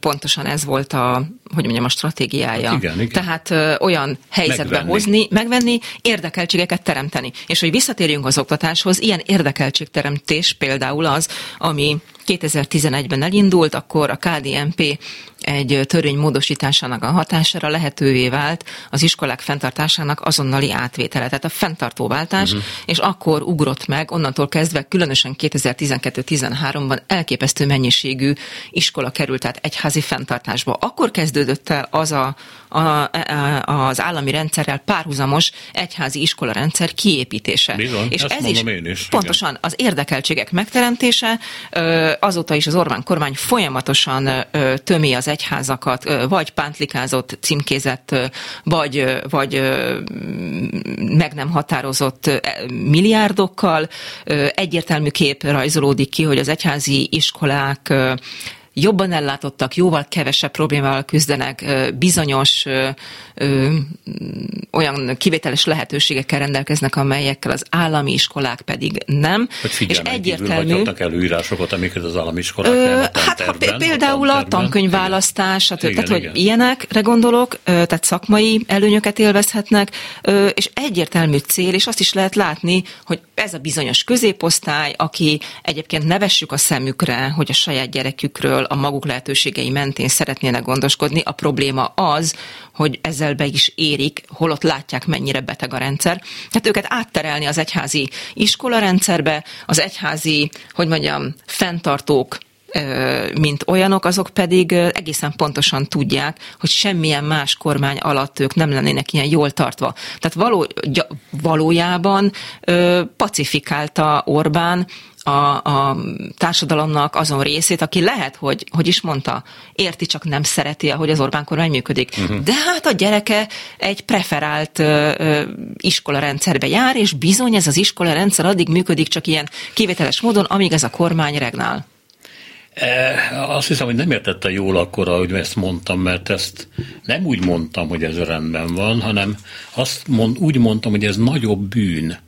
pontosan ez volt a, hogy mondjam, a stratégiája. Hát igen, igen. Tehát ö, olyan helyzetbe megvenni. hozni, megvenni, érdekeltségeket teremteni. És hogy visszatérjünk az oktatáshoz, ilyen érdekeltségteremtés például az, ami kétezer-tizenegyben elindult, akkor a ká dé en pé egy törvény módosításának a hatására lehetővé vált az iskolák fenntartásának azonnali átvétele, tehát a fenntartóváltás, uh-huh. és akkor ugrott meg, onnantól kezdve különösen kétezer-tizenkettő-tizenháromban elképesztő mennyiségű iskola került, tehát egyházi fenntartásba. Akkor kezdődött el az a, a, a, az állami rendszerrel párhuzamos egyházi iskola rendszer kiépítése. Bizony, és ez is, is pontosan igen. Az érdekeltségek megteremtése, azóta is az Orbán kormány folyamatosan tömi az egyházakat, vagy pántlikázott, címkézett, vagy, vagy meg nem határozott milliárdokkal. Egyértelmű kép rajzolódik ki, hogy az egyházi iskolák jobban ellátottak, jóval kevesebb problémával küzdenek, bizonyos ö, ö, olyan kivételes lehetőségekkel rendelkeznek, amelyekkel az állami iskolák pedig nem. És egyértelmű... Hogy adnak előírásokat, amiket az állami iskolák ö, nem a tanterben, hát például a, a tankönyvválasztás, igen. tehát igen, hogy igen. ilyenekre gondolok, tehát szakmai előnyöket élvezhetnek, és egyértelmű cél, és azt is lehet látni, hogy ez a bizonyos középosztály, aki egyébként ne vessük a szemükre, hogy a saját gyerekükről a maguk lehetőségei mentén szeretnének gondoskodni. A probléma az, hogy ezzel be is érik, holott látják, mennyire beteg a rendszer. Tehát őket átterelni az egyházi iskolarendszerbe, az egyházi, hogy mondjam, fenntartók, mint olyanok, azok pedig egészen pontosan tudják, hogy semmilyen más kormány alatt ők nem lennének ilyen jól tartva. Tehát való, valójában pacifikálta Orbán A, a társadalomnak azon részét, aki lehet, hogy, hogy is mondta, érti, csak nem szereti, ahogy az Orbán kormány működik. Uh-huh. De hát a gyereke egy preferált ö, ö, iskolarendszerbe jár, és bizony ez az iskolarendszer addig működik csak ilyen kivételes módon, amíg ez a kormány regnál. E, azt hiszem, hogy nem értette jól akkor, ahogy ezt mondtam, mert ezt nem úgy mondtam, hogy ez rendben van, hanem azt mond, úgy mondtam, hogy ez nagyobb bűn.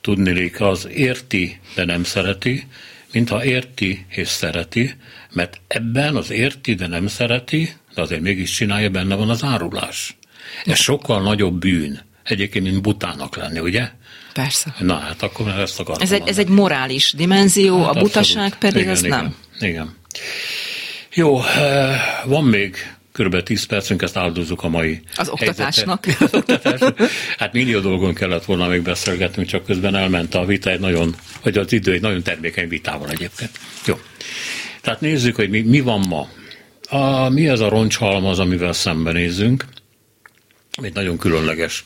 Tudnilik, az érti, de nem szereti, mintha érti és szereti, mert ebben az érti, de nem szereti, de azért mégis csinálja, benne van az árulás. Ez sokkal nagyobb bűn, egyébként, mint butának lenni, ugye? Persze. Na hát akkor már ezt akartam. Ez egy, ez egy morális dimenzió, hát a butaság abszolút. Pedig igen, az igen, nem. Igen. Jó, van még körülbelül tíz percünk, ezt áldozzuk a mai az oktatásnak. Hát millió dolgon kellett volna még beszélgetnünk, csak közben elment a vita egy nagyon, vagy az idő egy nagyon termékeny vitával egyébként. Jó. Tehát nézzük, hogy mi, mi van ma. A, mi ez a roncshalmaz, amivel szembenézünk? Egy nagyon különleges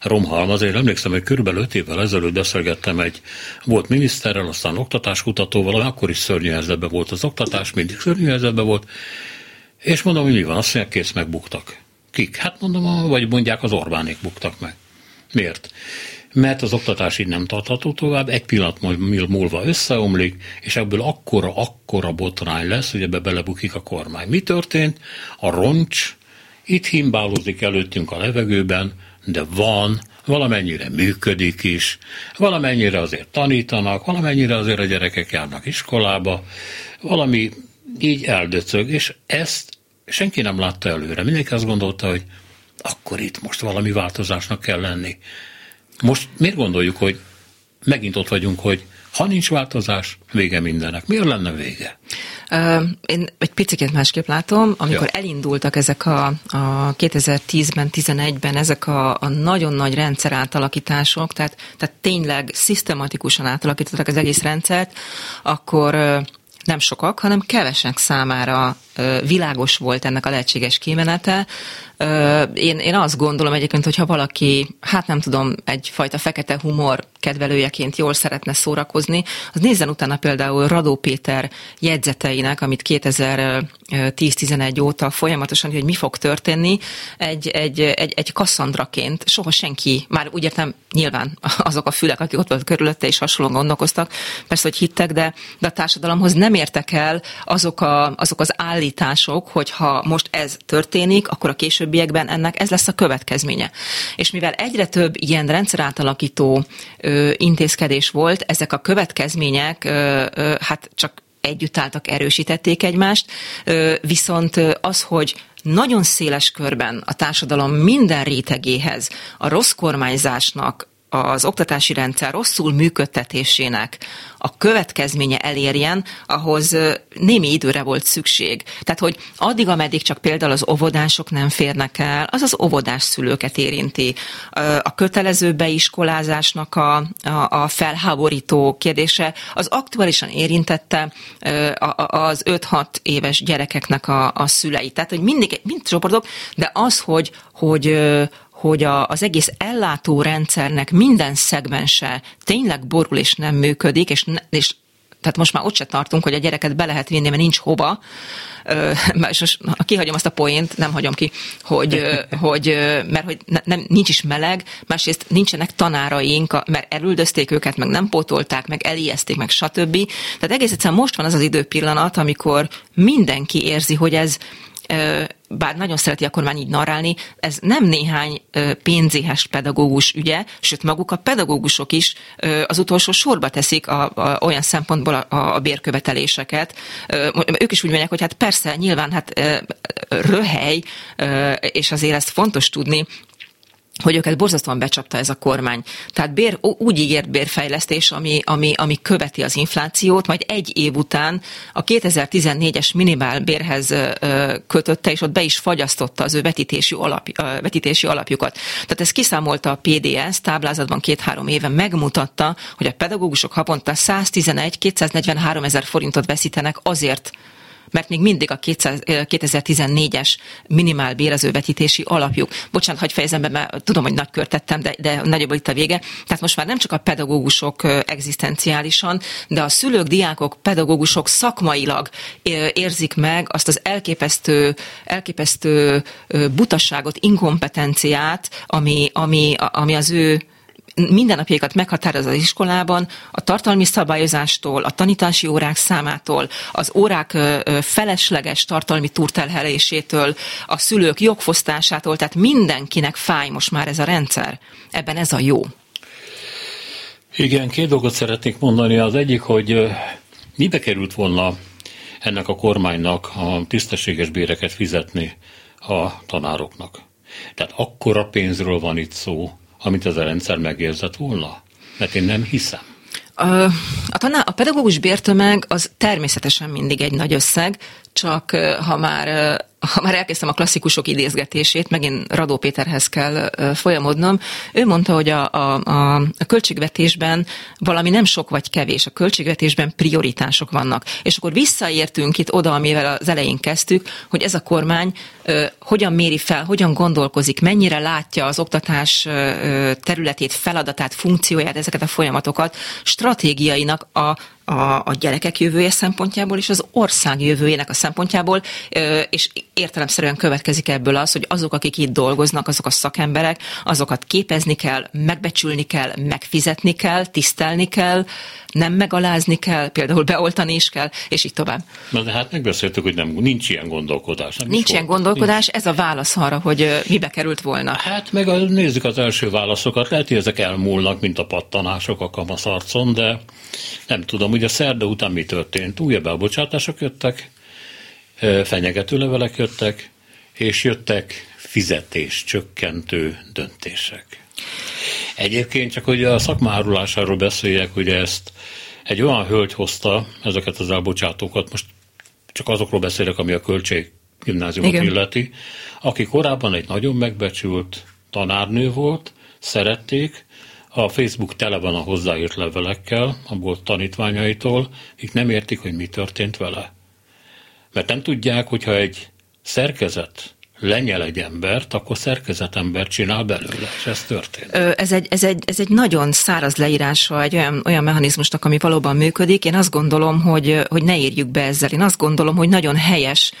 romhalmaz. Én emlékszem, hogy körülbelül öt évvel ezelőtt beszélgettem egy volt miniszterrel, aztán oktatáskutatóval, akkor is szörnyű helyzetben volt az oktatás, mindig szörnyű helyzetben volt. És mondom, hogy mi van, azt mondják, kész, megbuktak. Kik? Hát mondom, vagy mondják, az Orbánék buktak meg. Miért? Mert az oktatás így nem tartható tovább, egy pillanat múlva összeomlik, és ebből akkora, akkora botrány lesz, hogy ebbe belebukik a kormány. Mi történt? A roncs itt himbálózik előttünk a levegőben, de van, valamennyire működik is, valamennyire azért tanítanak, valamennyire azért a gyerekek járnak iskolába, valami... Így eldöcög, és ezt senki nem látta előre. Mindenki azt gondolta, hogy akkor itt most valami változásnak kell lenni. Most miért gondoljuk, hogy megint ott vagyunk, hogy ha nincs változás, vége mindennek. Miért lenne vége? Én egy picit másképp látom, amikor ja. elindultak ezek a, a kétezer-tízben, tizenegyben ezek a, a nagyon nagy rendszer átalakítások, tehát, tehát tényleg szisztematikusan átalakítottak az egész rendszert, akkor... nem sokak, hanem kevesek számára világos volt ennek a lehetséges kimenete. Én, én azt gondolom egyébként, hogyha valaki, hát nem tudom, egyfajta fekete humor kedvelőjeként jól szeretne szórakozni, az nézzen utána például Radó Péter jegyzeteinek, amit kétezer-tíz-tizenegy óta folyamatosan, hogy mi fog történni, egy, egy, egy, egy kasszandraként soha senki, már úgy értem, nyilván azok a fülek, akik ott volt körülötte és hasonlóan gondolkoztak, persze, hogy hittek, de, de a társadalomhoz nem értek el azok, a, azok az állítások, hogy ha most ez történik, akkor a később ennek ez lesz a következménye. És mivel egyre több ilyen rendszerátalakító ö, intézkedés volt, ezek a következmények ö, ö, hát csak együtt álltak, erősítették egymást, ö, viszont az, hogy nagyon széles körben a társadalom minden rétegéhez a rossz kormányzásnak az oktatási rendszer rosszul működtetésének a következménye elérjen, ahhoz némi időre volt szükség. Tehát, hogy addig, ameddig csak például az óvodások nem férnek el, az az óvodás szülőket érinti. A kötelező beiskolázásnak a, a, a felháborító kérdése az aktuálisan érintette az öt-hat éves gyerekeknek a, a szüleit. Tehát, hogy mindig, mind csoportok, de az, hogy, hogy hogy a, az egész ellátórendszernek minden szegmense tényleg borul és nem működik, és, ne, és tehát most már ott se tartunk, hogy a gyereket be lehet vinni, mert nincs hova, Ö, és most kihagyom azt a poént, nem hagyom ki, hogy, hogy mert hogy ne, nem, nincs is meleg, másrészt nincsenek tanáraink, mert elüldözték őket, meg nem pótolták, meg elijeszték, meg stb. Tehát egész egyszerűen most van az az időpillanat, amikor mindenki érzi, hogy ez bár nagyon szereti a kormány így narrálni, ez nem néhány pénzéhes pedagógus ügye, sőt maguk a pedagógusok is az utolsó sorba teszik a, a, olyan szempontból a, a bérköveteléseket. Ők is úgy mondják, hogy hát persze, nyilván hát röhely, és azért ezt fontos tudni, hogy őket borzasztóan becsapta ez a kormány. Tehát bér, úgy ígért bérfejlesztés, ami, ami, ami követi az inflációt, majd egy év után a kétezer-tizennégyes minimálbérhez kötötte, és ott be is fagyasztotta az ő vetítési, alap, vetítési alapjukat. Tehát ezt kiszámolta a pé dé es, táblázatban két-három éve megmutatta, hogy a pedagógusok havonta száztizenegy-kétszáznegyvenhárom ezer forintot veszítenek azért, mert még mindig a kétezer-tizennégyes minimálbér az ő vetítési alapjuk. Bocsánat, hagyj fejezem be, mert tudom, hogy nagy kört tettem, de, de nagyobb itt a vége. Tehát most már nem csak a pedagógusok egzisztenciálisan, de a szülők, diákok, pedagógusok szakmailag érzik meg azt az elképesztő, elképesztő butasságot, inkompetenciát, ami, ami, ami az ő mindennapjaikat meghatároz az iskolában, a tartalmi szabályozástól, a tanítási órák számától, az órák felesleges tartalmi túlterhelésétől, a szülők jogfosztásától, tehát mindenkinek fáj most már ez a rendszer. Ebben ez a jó. Igen, két dolgot szeretnék mondani. Az egyik, hogy mibe került volna ennek a kormánynak a tisztességes béreket fizetni a tanároknak. Tehát akkora pénzről van itt szó, amit ez a rendszer megérzett volna? Mert én nem hiszem. A, a, taná- a pedagógus bértömeg az természetesen mindig egy nagy összeg, csak ha már, ha már elkezdtem a klasszikusok idézgetését, megint Radó Péterhez kell folyamodnom, ő mondta, hogy a, a, a költségvetésben valami nem sok vagy kevés, a költségvetésben prioritások vannak. És akkor visszaértünk itt oda, amivel az elején kezdtük, hogy ez a kormány ö, hogyan méri fel, hogyan gondolkozik, mennyire látja az oktatás ö, területét, feladatát, funkcióját, ezeket a folyamatokat stratégiainak a A, a gyerekek jövője szempontjából és az ország jövőjének a szempontjából, és értelemszerűen következik ebből az, hogy azok, akik itt dolgoznak, azok a szakemberek, azokat képezni kell, megbecsülni kell, megfizetni kell, tisztelni kell, nem megalázni kell, például beoltani is kell, és így tovább. Na de hát megbeszéltük, hogy nem, nincs ilyen gondolkodás. Nem nincs ilyen gondolkodás, nincs. Ez a válasz arra, hogy mibe került volna. Hát meg a, nézzük az első válaszokat, lehet, hogy ezek elmúlnak, mint a pattanások a kamaszarcon, de nem tudom, hogy a szerda után mi történt. Újabb elbocsátások jöttek, fenyegető levelek jöttek, és jöttek fizetéscsökkentő döntések. Egyébként csak, hogy a szakmárulásáról beszéljek, hogy ezt egy olyan hölgy hozta, ezeket az elbocsátókat, most csak azokról beszélek, ami a költség gimnáziumot Igen. illeti, aki korábban egy nagyon megbecsült tanárnő volt, szerették, a Facebook tele van a hozzáírt levelekkel, abból tanítványaitól, akik nem értik, hogy mi történt vele. Mert nem tudják, hogyha egy szerkezet lenyel egy embert, akkor szerkezetembert csinál belőle, és ez történt. Ez egy, ez egy, ez egy nagyon száraz leírása egy olyan, olyan mechanizmusnak, ami valóban működik. Én azt gondolom, hogy, hogy ne írjuk be ezzel. Én azt gondolom, hogy nagyon helyes,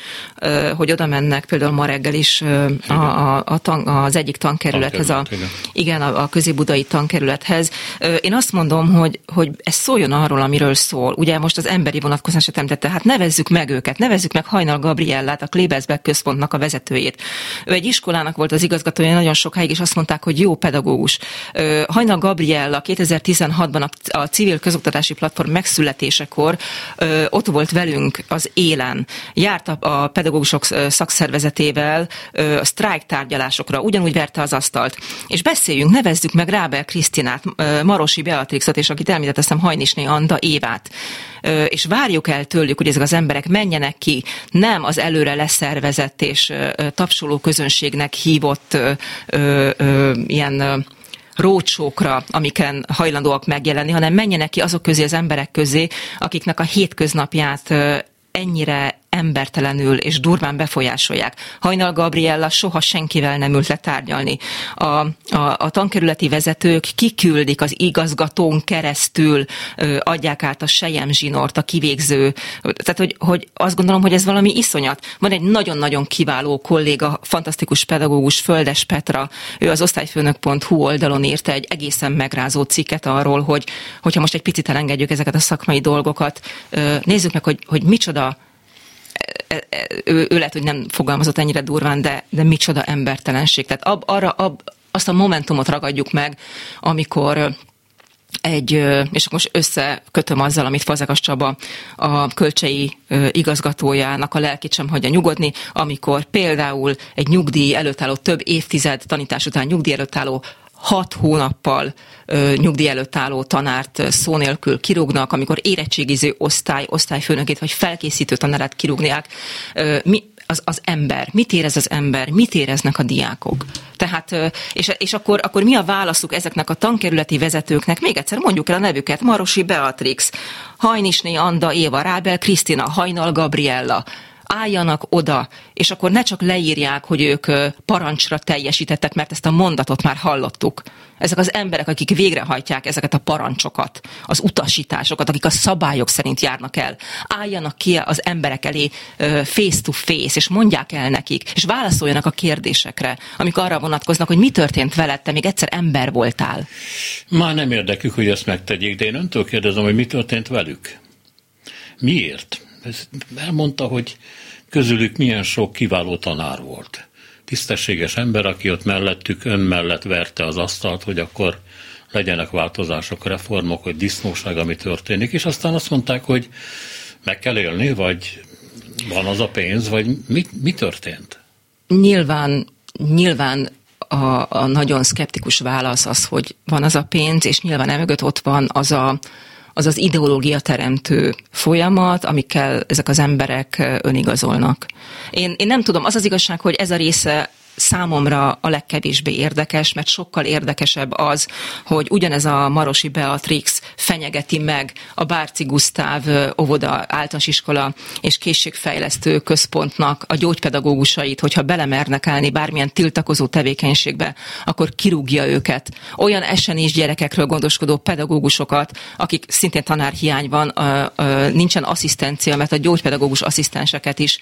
hogy oda mennek például ma reggel is a, a, a tan, az egyik tankerülethez, tankerület, a, igen, igen a, a közébudai tankerülethez. Én azt mondom, hogy, hogy ez szóljon arról, amiről szól. Ugye most az emberi vonatkozását említette, hát nevezzük meg őket, nevezzük meg Hajnal Gabriellát, a Klebersberg központnak a vezetőjét. beszédét. Ő egy iskolának volt az igazgatója nagyon sokáig, és azt mondták, hogy jó pedagógus. Hajnal Gabriella kétezer-tizenhatban a civil közoktatási platform megszületésekor ott volt velünk az élen. Járt a pedagógusok szakszervezetével a sztrájk tárgyalásokra, ugyanúgy verte az asztalt. És beszéljünk, nevezzük meg Rábel Krisztinát, Marosi Beatrixot, és akit elmítettem, Hajnisné Anda Évát. És várjuk el tőlük, hogy ezek az emberek menjenek ki, nem az előre leszervezett és tapsoló közönségnek hívott ö, ö, ö, ilyen rócsókra, amiken hajlandóak megjelenni, hanem menjenek ki azok közé, az emberek közé, akiknek a hétköznapját ennyire embertelenül és durván befolyásolják. Hajnal Gabriella soha senkivel nem ült le tárgyalni. A, a, a tankerületi vezetők kiküldik az igazgatón keresztül, ö, adják át a selyemzsinort, a kivégző. Tehát, hogy, hogy azt gondolom, hogy ez valami iszonyat. Van egy nagyon-nagyon kiváló kolléga, fantasztikus pedagógus, Földes Petra. Ő az osztályfőnök pont hú oldalon írta egy egészen megrázó cikket arról, hogy hogyha most egy picit elengedjük ezeket a szakmai dolgokat, ö, nézzük meg, hogy, hogy micsoda. Ő, ő lehet, hogy nem fogalmazott ennyire durván, de, de micsoda embertelenség. Tehát ab, arra, ab, azt a momentumot ragadjuk meg, amikor egy, és most összekötöm azzal, amit Fazekas Csaba, a Kölcsei igazgatójának a lelkét sem hagyja nyugodni, amikor például egy nyugdíj előtt álló, több évtized tanítás után nyugdíj előtt álló, hat hónappal ö, nyugdíj előtt álló tanárt szó nélkül kirúgnak, amikor érettségiző osztály, osztályfőnökét vagy felkészítő tanárát kirúgják. Ö, mi, az, az ember, mit érez az ember, mit éreznek a diákok? Tehát, ö, és, és akkor, akkor mi a válaszuk ezeknek a tankerületi vezetőknek? Még egyszer mondjuk el a nevüket: Marosi Beatrix, Hajnisné Anda Éva, Rábel Krisztina, Hajnal Gabriella. Álljanak oda, és akkor ne csak leírják, hogy ők parancsra teljesítettek, mert ezt a mondatot már hallottuk. Ezek az emberek, akik végrehajtják ezeket a parancsokat, az utasításokat, akik a szabályok szerint járnak el, álljanak ki az emberek elé face to face, és mondják el nekik, és válaszoljanak a kérdésekre, amik arra vonatkoznak, hogy mi történt veled, te még egyszer ember voltál. Már nem érdekük, hogy ezt megtegyék, de én öntől kérdezem, hogy mi történt velük. Miért? Elmondta, hogy közülük milyen sok kiváló tanár volt. Tisztességes ember, aki ott mellettük, ön mellett verte az asztalt, hogy akkor legyenek változások, reformok, hogy disznóság, ami történik, és aztán azt mondták, hogy meg kell élni, vagy van az a pénz, vagy mi, mi történt? Nyilván, nyilván a, a nagyon szkeptikus válasz az, hogy van az a pénz, és nyilván emögött ott van az a az az ideológia teremtő folyamat, amikkel ezek az emberek önigazolnak. Én, én nem tudom, az az igazság, hogy ez a része számomra a legkevésbé érdekes, mert sokkal érdekesebb az, hogy ugyanez a Marosi Beatrix fenyegeti meg a Bárczy Gusztáv óvoda, általános iskola és készségfejlesztő központnak a gyógypedagógusait, hogyha belemernek állni bármilyen tiltakozó tevékenységbe, akkor kirúgja őket. Olyan esenés gyerekekről gondoskodó pedagógusokat, akik szintén tanárhiány van, nincsen asszisztencia, mert a gyógypedagógus asszisztenseket is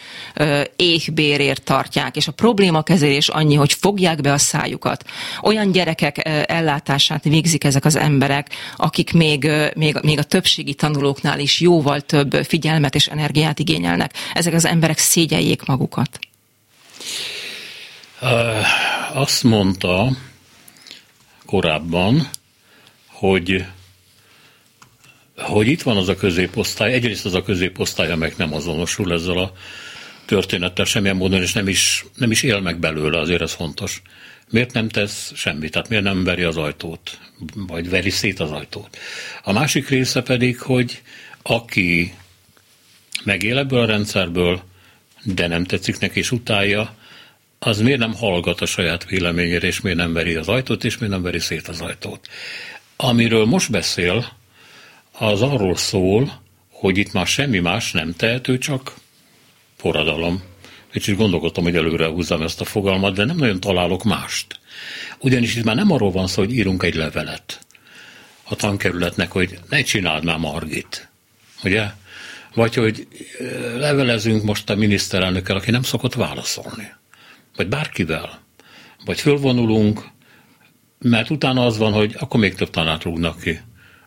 éhbérért tartják, és a probléma kezelés és annyi, hogy fogják be a szájukat. Olyan gyerekek ellátását végzik ezek az emberek, akik még, még, még a többségi tanulóknál is jóval több figyelmet és energiát igényelnek. Ezek az emberek szégyeljék magukat. Azt mondta korábban, hogy, hogy itt van az a középosztály, egyrészt az a középosztály, amelyik nem azonosul ezzel a történettel semmilyen módon, és nem is, nem is él meg belőle, azért ez fontos. Miért nem tesz semmit? Tehát miért nem veri az ajtót? Vagy veri szét az ajtót? A másik része pedig, hogy aki megél ebből a rendszerből, de nem tetszik neki, és utálja, az miért nem hallgat a saját véleményére, és miért nem veri az ajtót, és miért nem veri szét az ajtót? Amiről most beszél, az arról szól, hogy itt már semmi más nem tehető, csak forradalom. Kicsit gondolkodtam, hogy előre húzzam ezt a fogalmat, de nem nagyon találok mást. Ugyanis itt már nem arról van szó, hogy írunk egy levelet a tankerületnek, hogy ne csináld már, Margit. Ugye? Vagy hogy levelezünk most a miniszterelnökkel, aki nem szokott válaszolni. Vagy bárkivel. Vagy fölvonulunk, mert utána az van, hogy akkor még több tanát rúgnak ki.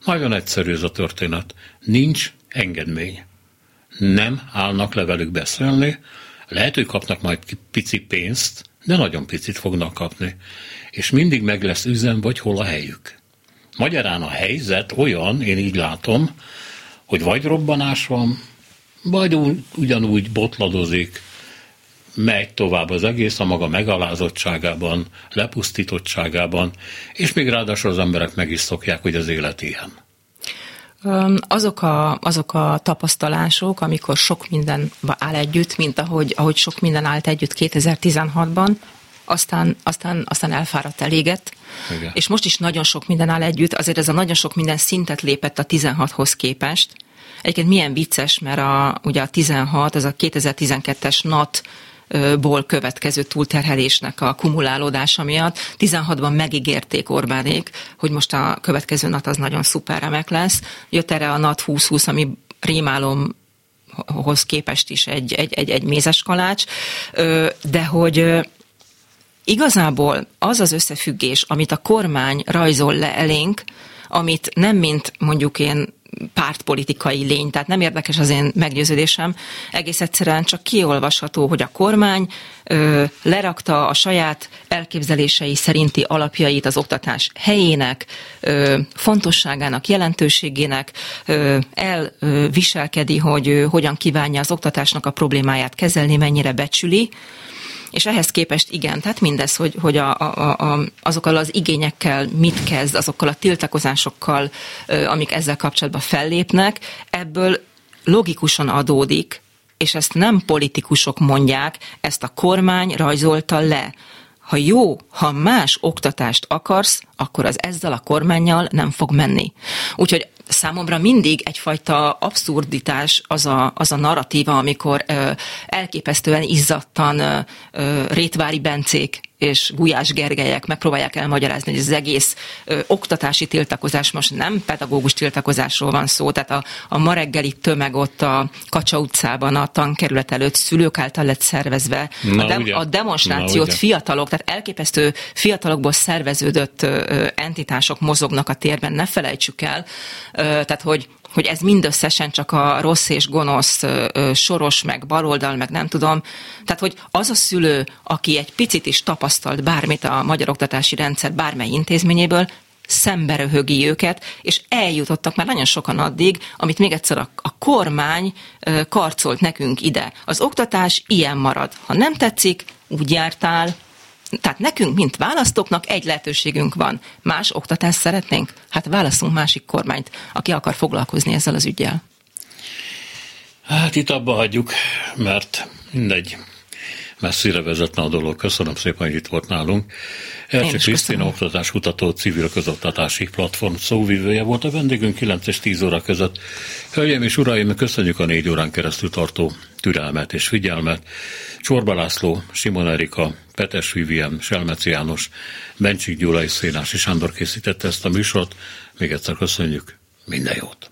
Nagyon egyszerű ez a történet. Nincs engedmény. Nem állnak le velük beszélni, Lehet, hogy kapnak majd pici pénzt, de nagyon picit fognak kapni. És mindig meg lesz üzem, vagy hol a helyük. Magyarán a helyzet olyan, én így látom, hogy vagy robbanás van, vagy ugyanúgy botladozik, megy tovább az egész a maga megalázottságában, lepusztítottságában, és még ráadásul az emberek meg is szokják, hogy az élet ilyen. Azok a, azok a tapasztalások, amikor sok minden áll együtt, mint ahogy, ahogy sok minden állt együtt kétezer-tizenhatban, aztán, aztán, aztán elfáradt, elégett, igen. És most is nagyon sok minden áll együtt, azért ez a nagyon sok minden szintet lépett a tizenhathoz képest. Egyébként milyen vicces, mert a, ugye a tizenhat, az a kétezer-tizenkettes en á té-ból következő túlterhelésnek a kumulálódása miatt. tizenhatban megígérték Orbánék, hogy most a következő en á té az nagyon szuper remek lesz. Jött erre a en á té húsz húsz, ami rémálomhoz képest is egy, egy, egy, egy mézes kalács, de hogy... Igazából az az összefüggés, amit a kormány rajzol le elénk, amit nem mint mondjuk én pártpolitikai lény, tehát nem érdekes az én meggyőződésem, egész egyszerűen csak kiolvasható, hogy a kormány ö, lerakta a saját elképzelései szerinti alapjait az oktatás helyének, ö, fontosságának, jelentőségének, ö, elviselkedi, hogy ö, hogyan kívánja az oktatásnak a problémáját kezelni, mennyire becsüli. És ehhez képest igen, tehát mindez, hogy, hogy a, a, a, azokkal az igényekkel mit kezd, azokkal a tiltakozásokkal, amik ezzel kapcsolatban fellépnek, ebből logikusan adódik, és ezt nem politikusok mondják, ezt a kormány rajzolta le. Ha jó, ha más oktatást akarsz, akkor az ezzel a kormánnyal nem fog menni. Úgyhogy számomra mindig egyfajta abszurditás az a, az a narratíva, amikor ö, elképesztően izzadtan ö, ö, Rétvári Bencék és Gulyás Gergelyek megpróbálják elmagyarázni, hogy az egész ö, oktatási tiltakozás, most nem pedagógus tiltakozásról van szó, tehát a, a ma reggeli tömeg ott a Kacsa utcában a tankerület előtt szülők által lett szervezve. Na, a, de, a demonstrációt fiatalok, tehát elképesztő fiatalokból szerveződött ö, entitások mozognak a térben, ne felejtsük el, ö, tehát hogy hogy ez mindösszesen csak a rossz és gonosz, soros, meg baloldal, meg nem tudom. Tehát, hogy az a szülő, aki egy picit is tapasztalt bármit a magyar oktatási rendszer bármely intézményéből, szembe röhögi őket, és eljutottak már nagyon sokan addig, amit még egyszer a, a kormány karcolt nekünk ide. Az oktatás ilyen marad. Ha nem tetszik, úgy jártál. Tehát nekünk, mint választóknak egy lehetőségünk van. Más oktatást szeretnénk? Hát válaszunk másik kormányt, aki akar foglalkozni ezzel az üggyel. Hát itt abba hagyjuk, mert mindegy, messzire vezetne a dolog. Köszönöm szépen, hogy itt volt nálunk. Erzsébet Krisztina oktatáskutató, civil közoktatási platform szóvivője volt a vendégünk kilenc és tíz óra között. Hölgyeim és uraim, köszönjük a négy órán keresztül tartó türelmet és figyelmet. Csorba László, Simon Erika, Petes Vivien, Selmeci János, Bencsik Gyula és Szénási Sándor készítette ezt a műsort. Még egyszer köszönjük, minden jót!